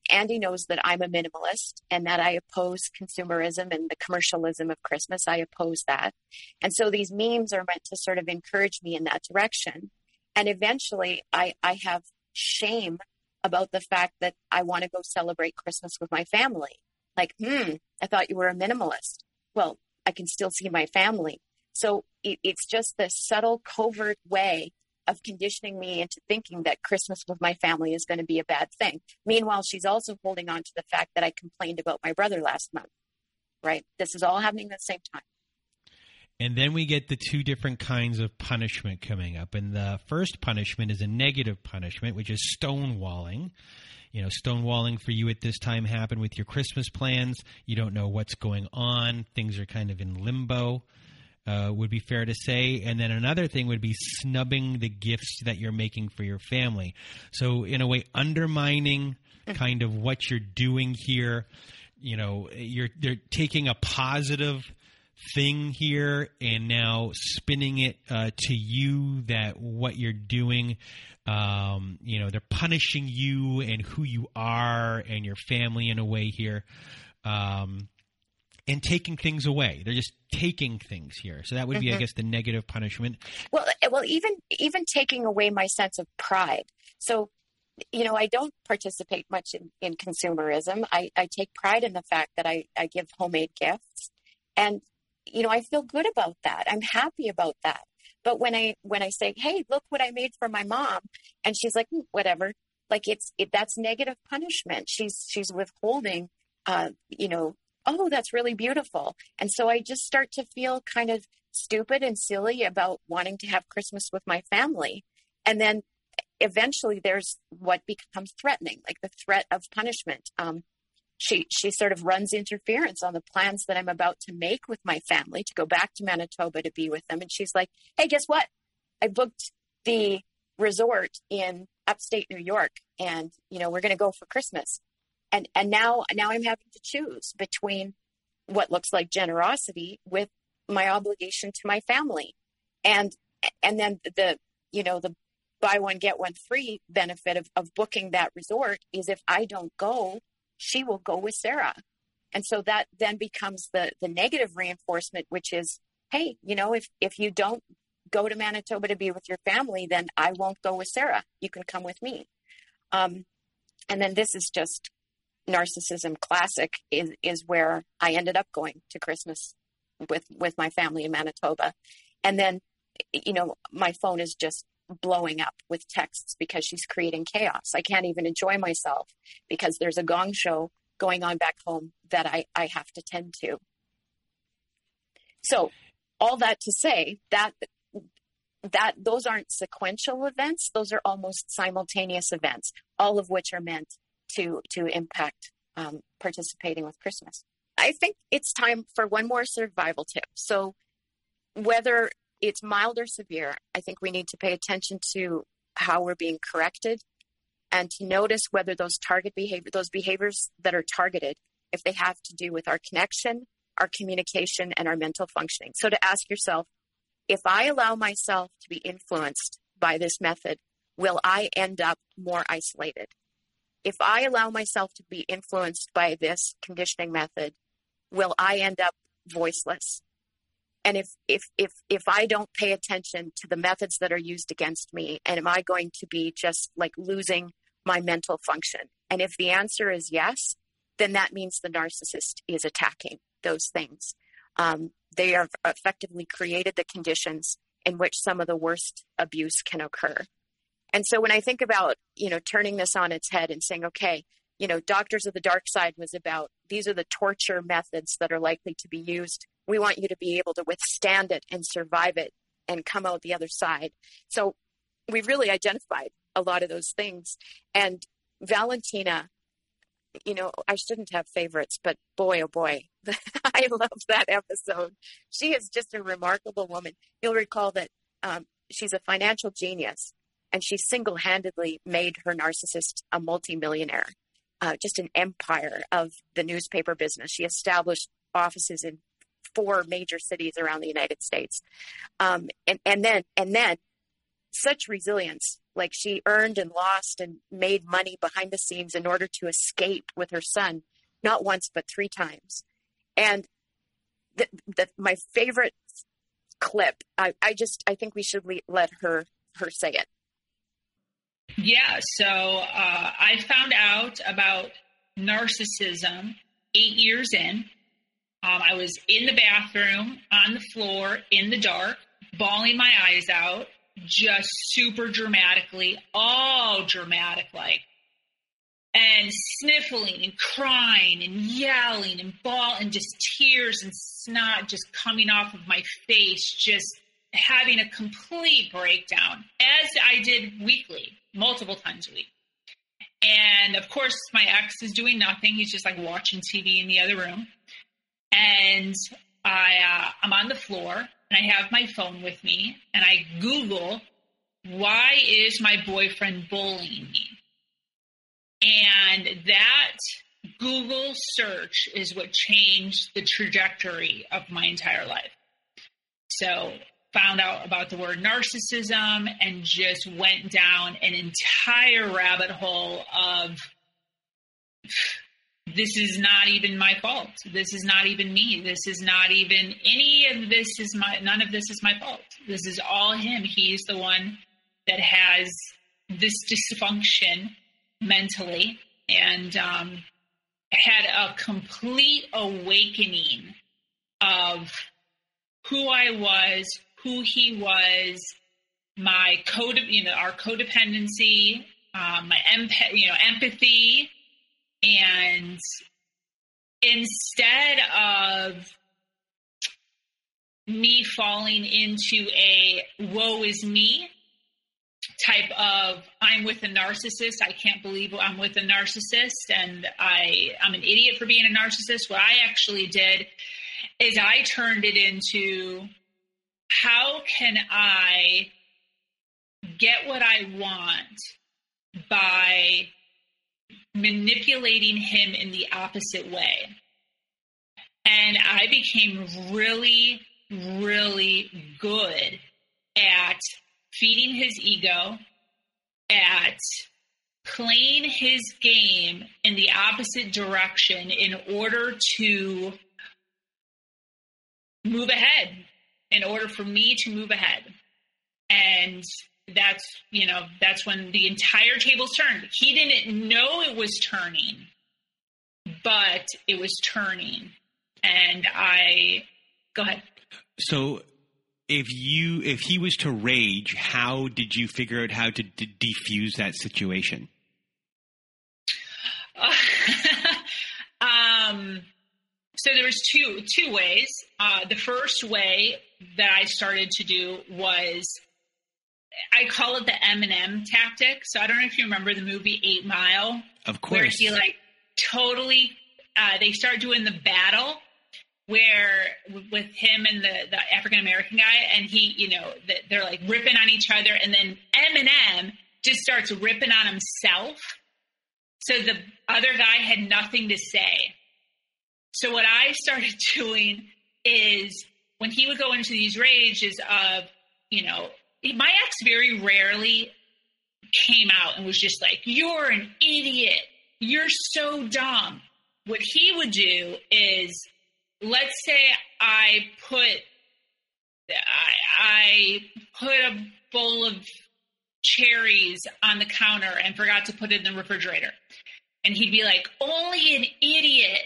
Andy knows that I'm a minimalist and that I oppose consumerism and the commercialism of Christmas. I oppose that. And so these memes are meant to sort of encourage me in that direction. And eventually I, I have shame about the fact that I want to go celebrate Christmas with my family. Like, hmm, I thought you were a minimalist. Well, I can still see my family. So it, it's just this subtle, covert way of conditioning me into thinking that Christmas with my family is going to be a bad thing. Meanwhile, she's also holding on to the fact that I complained about my brother last month, right? This is all happening at the same time. And then we get the two different kinds of punishment coming up. And the first punishment is a negative punishment, which is stonewalling. You know, stonewalling for you at this time happened with your Christmas plans. You don't know what's going on. Things are kind of in limbo. Uh, would be fair to say. And then another thing would be snubbing the gifts that you're making for your family. So in a way, undermining kind of what you're doing here. You know, you're they're taking a positive thing here and now spinning it uh, to you that what you're doing, um, you know, they're punishing you and who you are and your family in a way here. Um And taking things away. They're just taking things here. So that would be, mm-hmm. I guess, the negative punishment. Well, well, even even taking away my sense of pride. So, you know, I don't participate much in, in consumerism. I, I take pride in the fact that I, I give homemade gifts. And, you know, I feel good about that. I'm happy about that. But when I when I say, hey, look what I made for my mom, and she's like, mm, whatever, like it's it, that's negative punishment. She's she's withholding, uh, you know, oh, that's really beautiful. And so I just start to feel kind of stupid and silly about wanting to have Christmas with my family. And then eventually there's what becomes threatening, like the threat of punishment. Um, she she sort of runs interference on the plans that I'm about to make with my family to go back to Manitoba to be with them. And she's like, hey, guess what? I booked the resort in upstate New York and, you know, we're going to go for Christmas. And and now now I'm having to choose between what looks like generosity with my obligation to my family, and and then the you know the buy one get one free benefit of, of booking that resort is if I don't go, she will go with Sarah, and so that then becomes the the negative reinforcement, which is, hey, you know if if you don't go to Manitoba to be with your family, then I won't go with Sarah. You can come with me, um, and then this is just. Narcissism classic is, is where I ended up going to Christmas with, with my family in Manitoba. And then, you know, my phone is just blowing up with texts because she's creating chaos. I can't even enjoy myself because there's a gong show going on back home that I, I have to tend to. So all that to say that, that those aren't sequential events. Those are almost simultaneous events, all of which are meant to to impact um, participating with Christmas. I think it's time for one more survival tip. So whether it's mild or severe, I think we need to pay attention to how we're being corrected and to notice whether those target behavior, those behaviors that are targeted, if they have to do with our connection, our communication, and our mental functioning. So to ask yourself, if I allow myself to be influenced by this method, will I end up more isolated? If I allow myself to be influenced by this conditioning method, will I end up voiceless? And if if if if I don't pay attention to the methods that are used against me, and am I going to be just like losing my mental function? And if the answer is yes, then that means the narcissist is attacking those things. Um, they have effectively created the conditions in which some of the worst abuse can occur. And so when I think about, you know, turning this on its head and saying, okay, you know, Doctors of the Dark Side was about, these are the torture methods that are likely to be used. We want you to be able to withstand it and survive it and come out the other side. So we really identified a lot of those things. And Valentina, you know, I shouldn't have favorites, but boy, oh boy, I love that episode. She is just a remarkable woman. You'll recall that um, she's a financial genius. And she single-handedly made her narcissist a multimillionaire, uh, just an empire of the newspaper business. She established offices in four major cities around the United States. Um, and, and then and then such resilience Like, she earned and lost and made money behind the scenes in order to escape with her son, not once, but three times. And the, the, my favorite clip, I, I just, I think we should le- let her, her say it. Yeah. So, uh, I found out about narcissism eight years in. Um, I was in the bathroom on the floor in the dark, bawling my eyes out, just super dramatically, all dramatic like, and sniffling and crying and yelling and bawling and just tears and snot just coming off of my face, just having a complete breakdown, as I did weekly, multiple times a week. And of course, my ex is doing nothing. He's just like watching T V in the other room. And I, uh, I'm on the floor and I have my phone with me and I Google, why is my boyfriend bullying me? And that Google search is what changed the trajectory of my entire life. So found out about the word narcissism and just went down an entire rabbit hole of, this is not even my fault. This is not even me. This is not even any of this is my, none of this is my fault. This is all him. He's the one that has this dysfunction mentally, and um, had a complete awakening of who I was, who he was, my code, you know, our codependency, um, my empath, you know, empathy. And instead of me falling into a woe is me type of, I'm with a narcissist, I can't believe I'm with a narcissist, and I, I'm an idiot for being a narcissist. What I actually did is I turned it into, how can I get what I want by manipulating him in the opposite way? And I became really, really good at feeding his ego, at playing his game in the opposite direction in order to move ahead, in order for me to move ahead. And that's, you know, that's when the entire tables turned. He didn't know it was turning, but it was turning. And I, go ahead. So if you, if he was to rage, how did you figure out how to d- defuse that situation? Uh, um, so there was two, two ways. Uh, the first way that I started to do was, I call it the Eminem tactic. So I don't know if you remember the movie Eight Mile. Of course. Where he like totally, uh, they start doing the battle where with him and the, the African-American guy, and he, you know, they're like ripping on each other. And then Eminem just starts ripping on himself. So the other guy had nothing to say. So what I started doing is, when he would go into these rages of, you know, my ex very rarely came out and was just like, you're an idiot, you're so dumb. What he would do is, let's say I put, I, I put a bowl of cherries on the counter and forgot to put it in the refrigerator. And he'd be like, only an idiot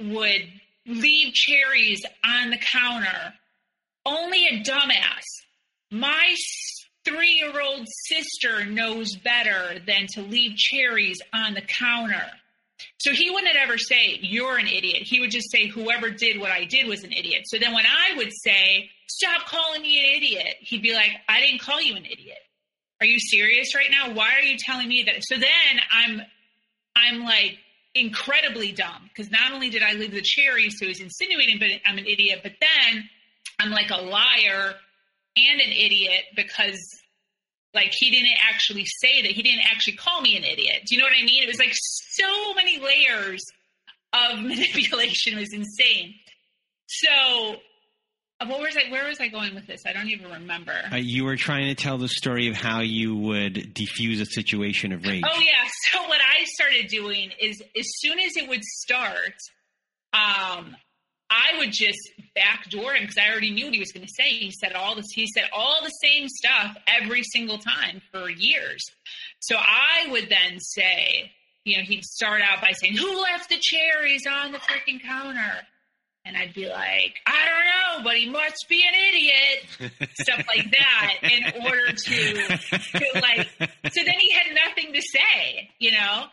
would leave cherries on the counter. Only a dumbass. My three-year-old sister knows better than to leave cherries on the counter. So he wouldn't ever say, you're an idiot. He would just say, whoever did what I did was an idiot. So then when I would say, stop calling me an idiot, he'd be like, I didn't call you an idiot. Are you serious right now? Why are you telling me that? So then I'm, I'm like incredibly dumb, because not only did I leave the cherries, so he's insinuating, but I'm an idiot. But then I'm like a liar and an idiot, because like he didn't actually say that. He didn't actually call me an idiot. Do you know what I mean? It was like so many layers of manipulation. It was insane. So What was I, where was I going with this? I don't even remember. Uh, you were trying to tell the story of how you would defuse a situation of rage. Oh, yeah. So what I started doing is as soon as it would start, um, I would just backdoor him because I already knew what he was going to say. He said all this. He said all the same stuff every single time for years. So I would then say, you know, he'd start out by saying, who left the cherries on the freaking counter? And I'd be like, I don't know, but he must be an idiot, stuff like that, in order to, to like, so then he had nothing to say, you know?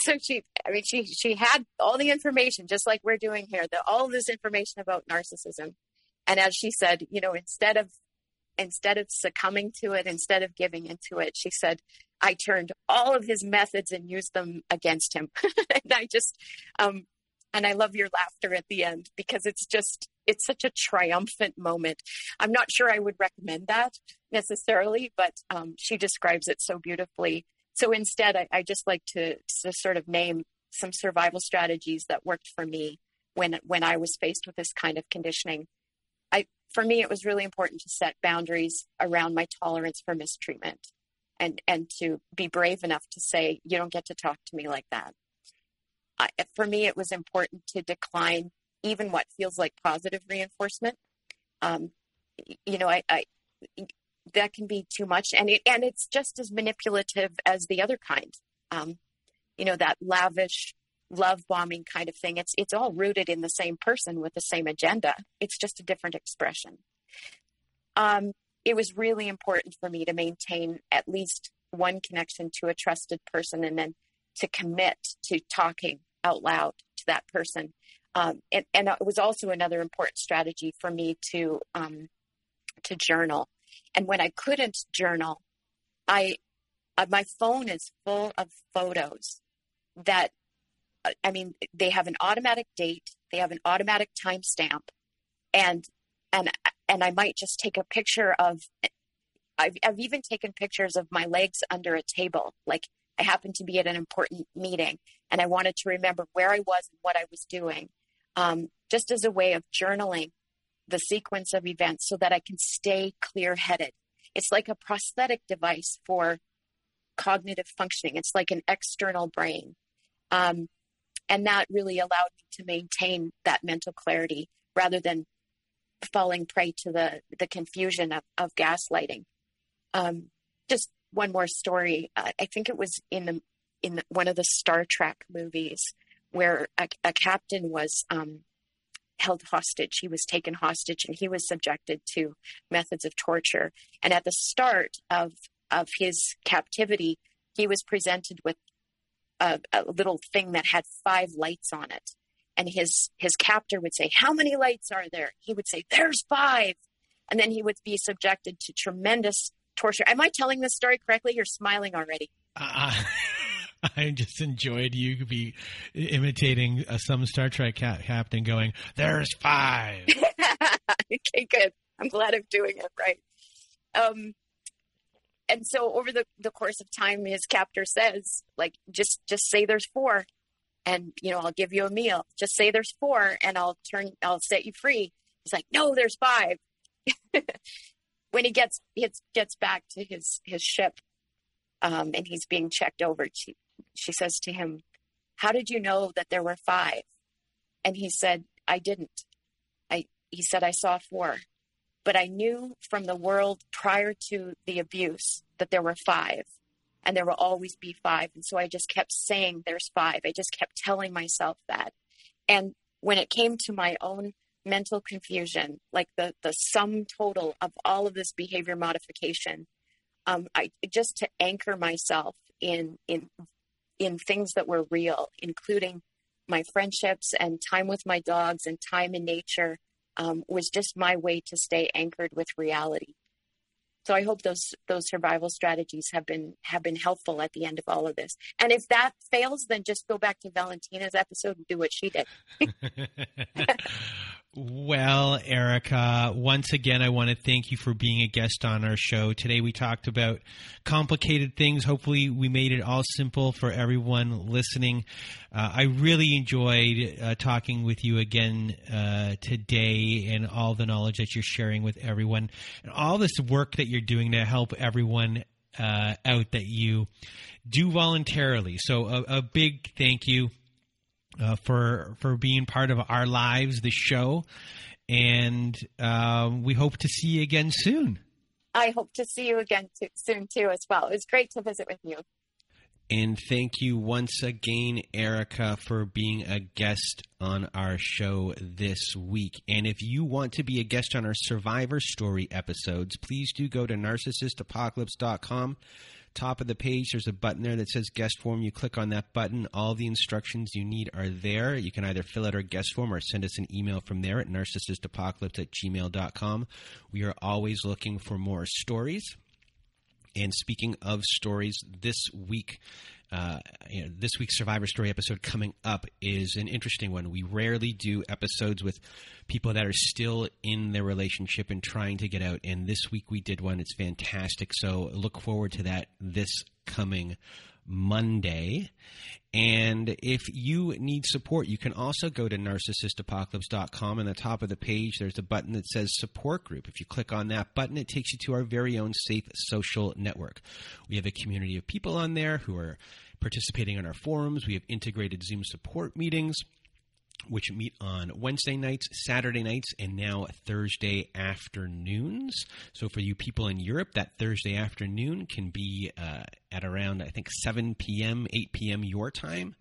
So she, I mean, she, she had all the information, just like we're doing here, the, all this information about narcissism. And as she said, you know, instead of, instead of succumbing to it, instead of giving into it, she said, I turned all of his methods and used them against him. And I just, um, And I love your laughter at the end because it's just, it's such a triumphant moment. I'm not sure I would recommend that necessarily, but um, she describes it so beautifully. So instead, I, I just like to, to sort of name some survival strategies that worked for me when when I was faced with this kind of conditioning. I For me, it was really important to set boundaries around my tolerance for mistreatment and, and to be brave enough to say, you don't get to talk to me like that. Uh, for me, it was important to decline even what feels like positive reinforcement. Um, you know, I, I that can be too much, and it, and it's just as manipulative as the other kind. Um, you know, that lavish love bombing kind of thing. It's it's all rooted in the same person with the same agenda. It's just a different expression. Um, it was really important for me to maintain at least one connection to a trusted person, and then to commit to talking out loud to that person. Um, and, and it was also another important strategy for me to, um, to journal. And when I couldn't journal, I, uh, my phone is full of photos that, I mean, they have an automatic date, they have an automatic timestamp, and, and, and I might just take a picture of, I've, I've even taken pictures of my legs under a table. Like, I happened to be at an important meeting and I wanted to remember where I was and what I was doing, um, just as a way of journaling the sequence of events so that I can stay clear-headed. It's like a prosthetic device for cognitive functioning. It's like an external brain. Um, and that really allowed me to maintain that mental clarity rather than falling prey to the, the confusion of, of gaslighting. Um, just One more story. Uh, I think it was in the in the, one of the Star Trek movies where a, a captain was um, held hostage. He was taken hostage, and he was subjected to methods of torture. And at the start of of his captivity, he was presented with a, a little thing that had five lights on it. And his his captor would say, "How many lights are there?" He would say, "There's five." And then he would be subjected to tremendous torture. Am I telling this story correctly? You're smiling already. Uh, I just enjoyed you be imitating uh, some Star Trek ca- captain going, "There's five." Okay, good. I'm glad I'm doing it right. Um, and so over the, the course of time, his captor says, like, just, just say there's four and, you know, I'll give you a meal. Just say there's four and I'll turn, I'll set you free. He's like, "No, there's five." When he gets gets gets back to his his ship, um, and he's being checked over, she she says to him, "How did you know that there were five?" And he said, "I didn't. I he said I saw four, but I knew from the world prior to the abuse that there were five, and there will always be five. And so I just kept saying there's five. I just kept telling myself that. And when it came to my own mental confusion, like the, the sum total of all of this behavior modification, um, I just to anchor myself in, in, in things that were real, including my friendships and time with my dogs and time in nature, um, was just my way to stay anchored with reality. So I hope those, those survival strategies have been, have been helpful at the end of all of this. And if that fails, then just go back to Valentina's episode and do what she did. Well, Erika, once again, I want to thank you for being a guest on our show. Today we talked about complicated things. Hopefully we made it all simple for everyone listening. Uh, I really enjoyed uh, talking with you again uh, today, and all the knowledge that you're sharing with everyone, and all this work that you're doing to help everyone uh, out that you do voluntarily. So a, a big thank you. Uh, for for being part of our lives, the show, and uh, we hope to see you again soon. I hope to see you again too, soon too as well. It was great to visit with you. And thank you once again, Erika, for being a guest on our show this week. And if you want to be a guest on our Survivor Story episodes, please do go to narcissist apocalypse dot com. Top of the page, there's a button there that says guest form. You click on that button. All the instructions you need are there. You can either fill out our guest form or send us an email from there at narcissist apocalypse at gmail dot com. We are always looking for more stories. And speaking of stories, this week, uh, you know, this week's Survivor Story episode coming up is an interesting one. We rarely do episodes with people that are still in their relationship and trying to get out. And this week we did one. It's fantastic. So look forward to that this coming Monday. And if you need support, you can also go to narcissist apocalypse dot com. On the top of the page, there's a button that says support group. If you click on that button, it takes you to our very own safe social network. We have a community of people on there who are participating in our forums. We have integrated Zoom support meetings, which meet on Wednesday nights, Saturday nights, and now Thursday afternoons. So for you people in Europe, that Thursday afternoon can be uh, at around, I think, seven p.m., eight p.m. your time.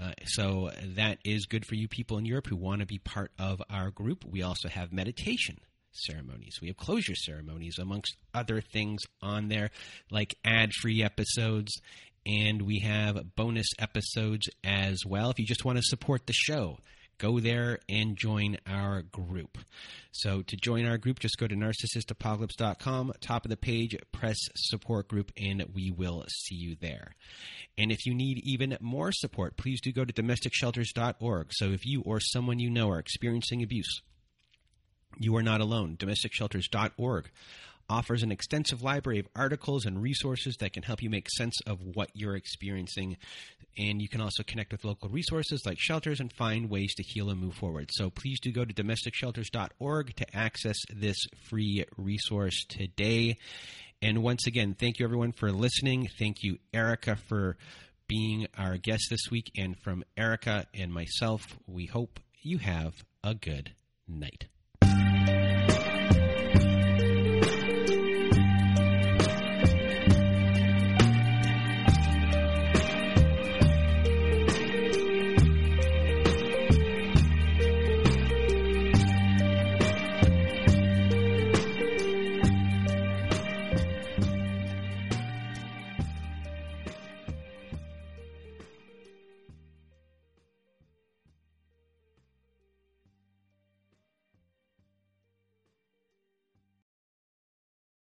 Uh, so that is good for you people in Europe who want to be part of our group. We also have meditation ceremonies. We have closure ceremonies, amongst other things on there, like ad-free episodes. And we have bonus episodes as well. If you just want to support the show, go there and join our group. So to join our group, just go to narcissist apocalypse dot com, top of the page, press support group, and we will see you there. And if you need even more support, please do go to domestic shelters dot org. So if you or someone you know are experiencing abuse, you are not alone. domestic shelters dot org offers an extensive library of articles and resources that can help you make sense of what you're experiencing. And you can also connect with local resources like shelters and find ways to heal and move forward. So please do go to domestic shelters dot org to access this free resource today. And once again, thank you everyone for listening. Thank you, Erika, for being our guest this week. And from Erika and myself, we hope you have a good night.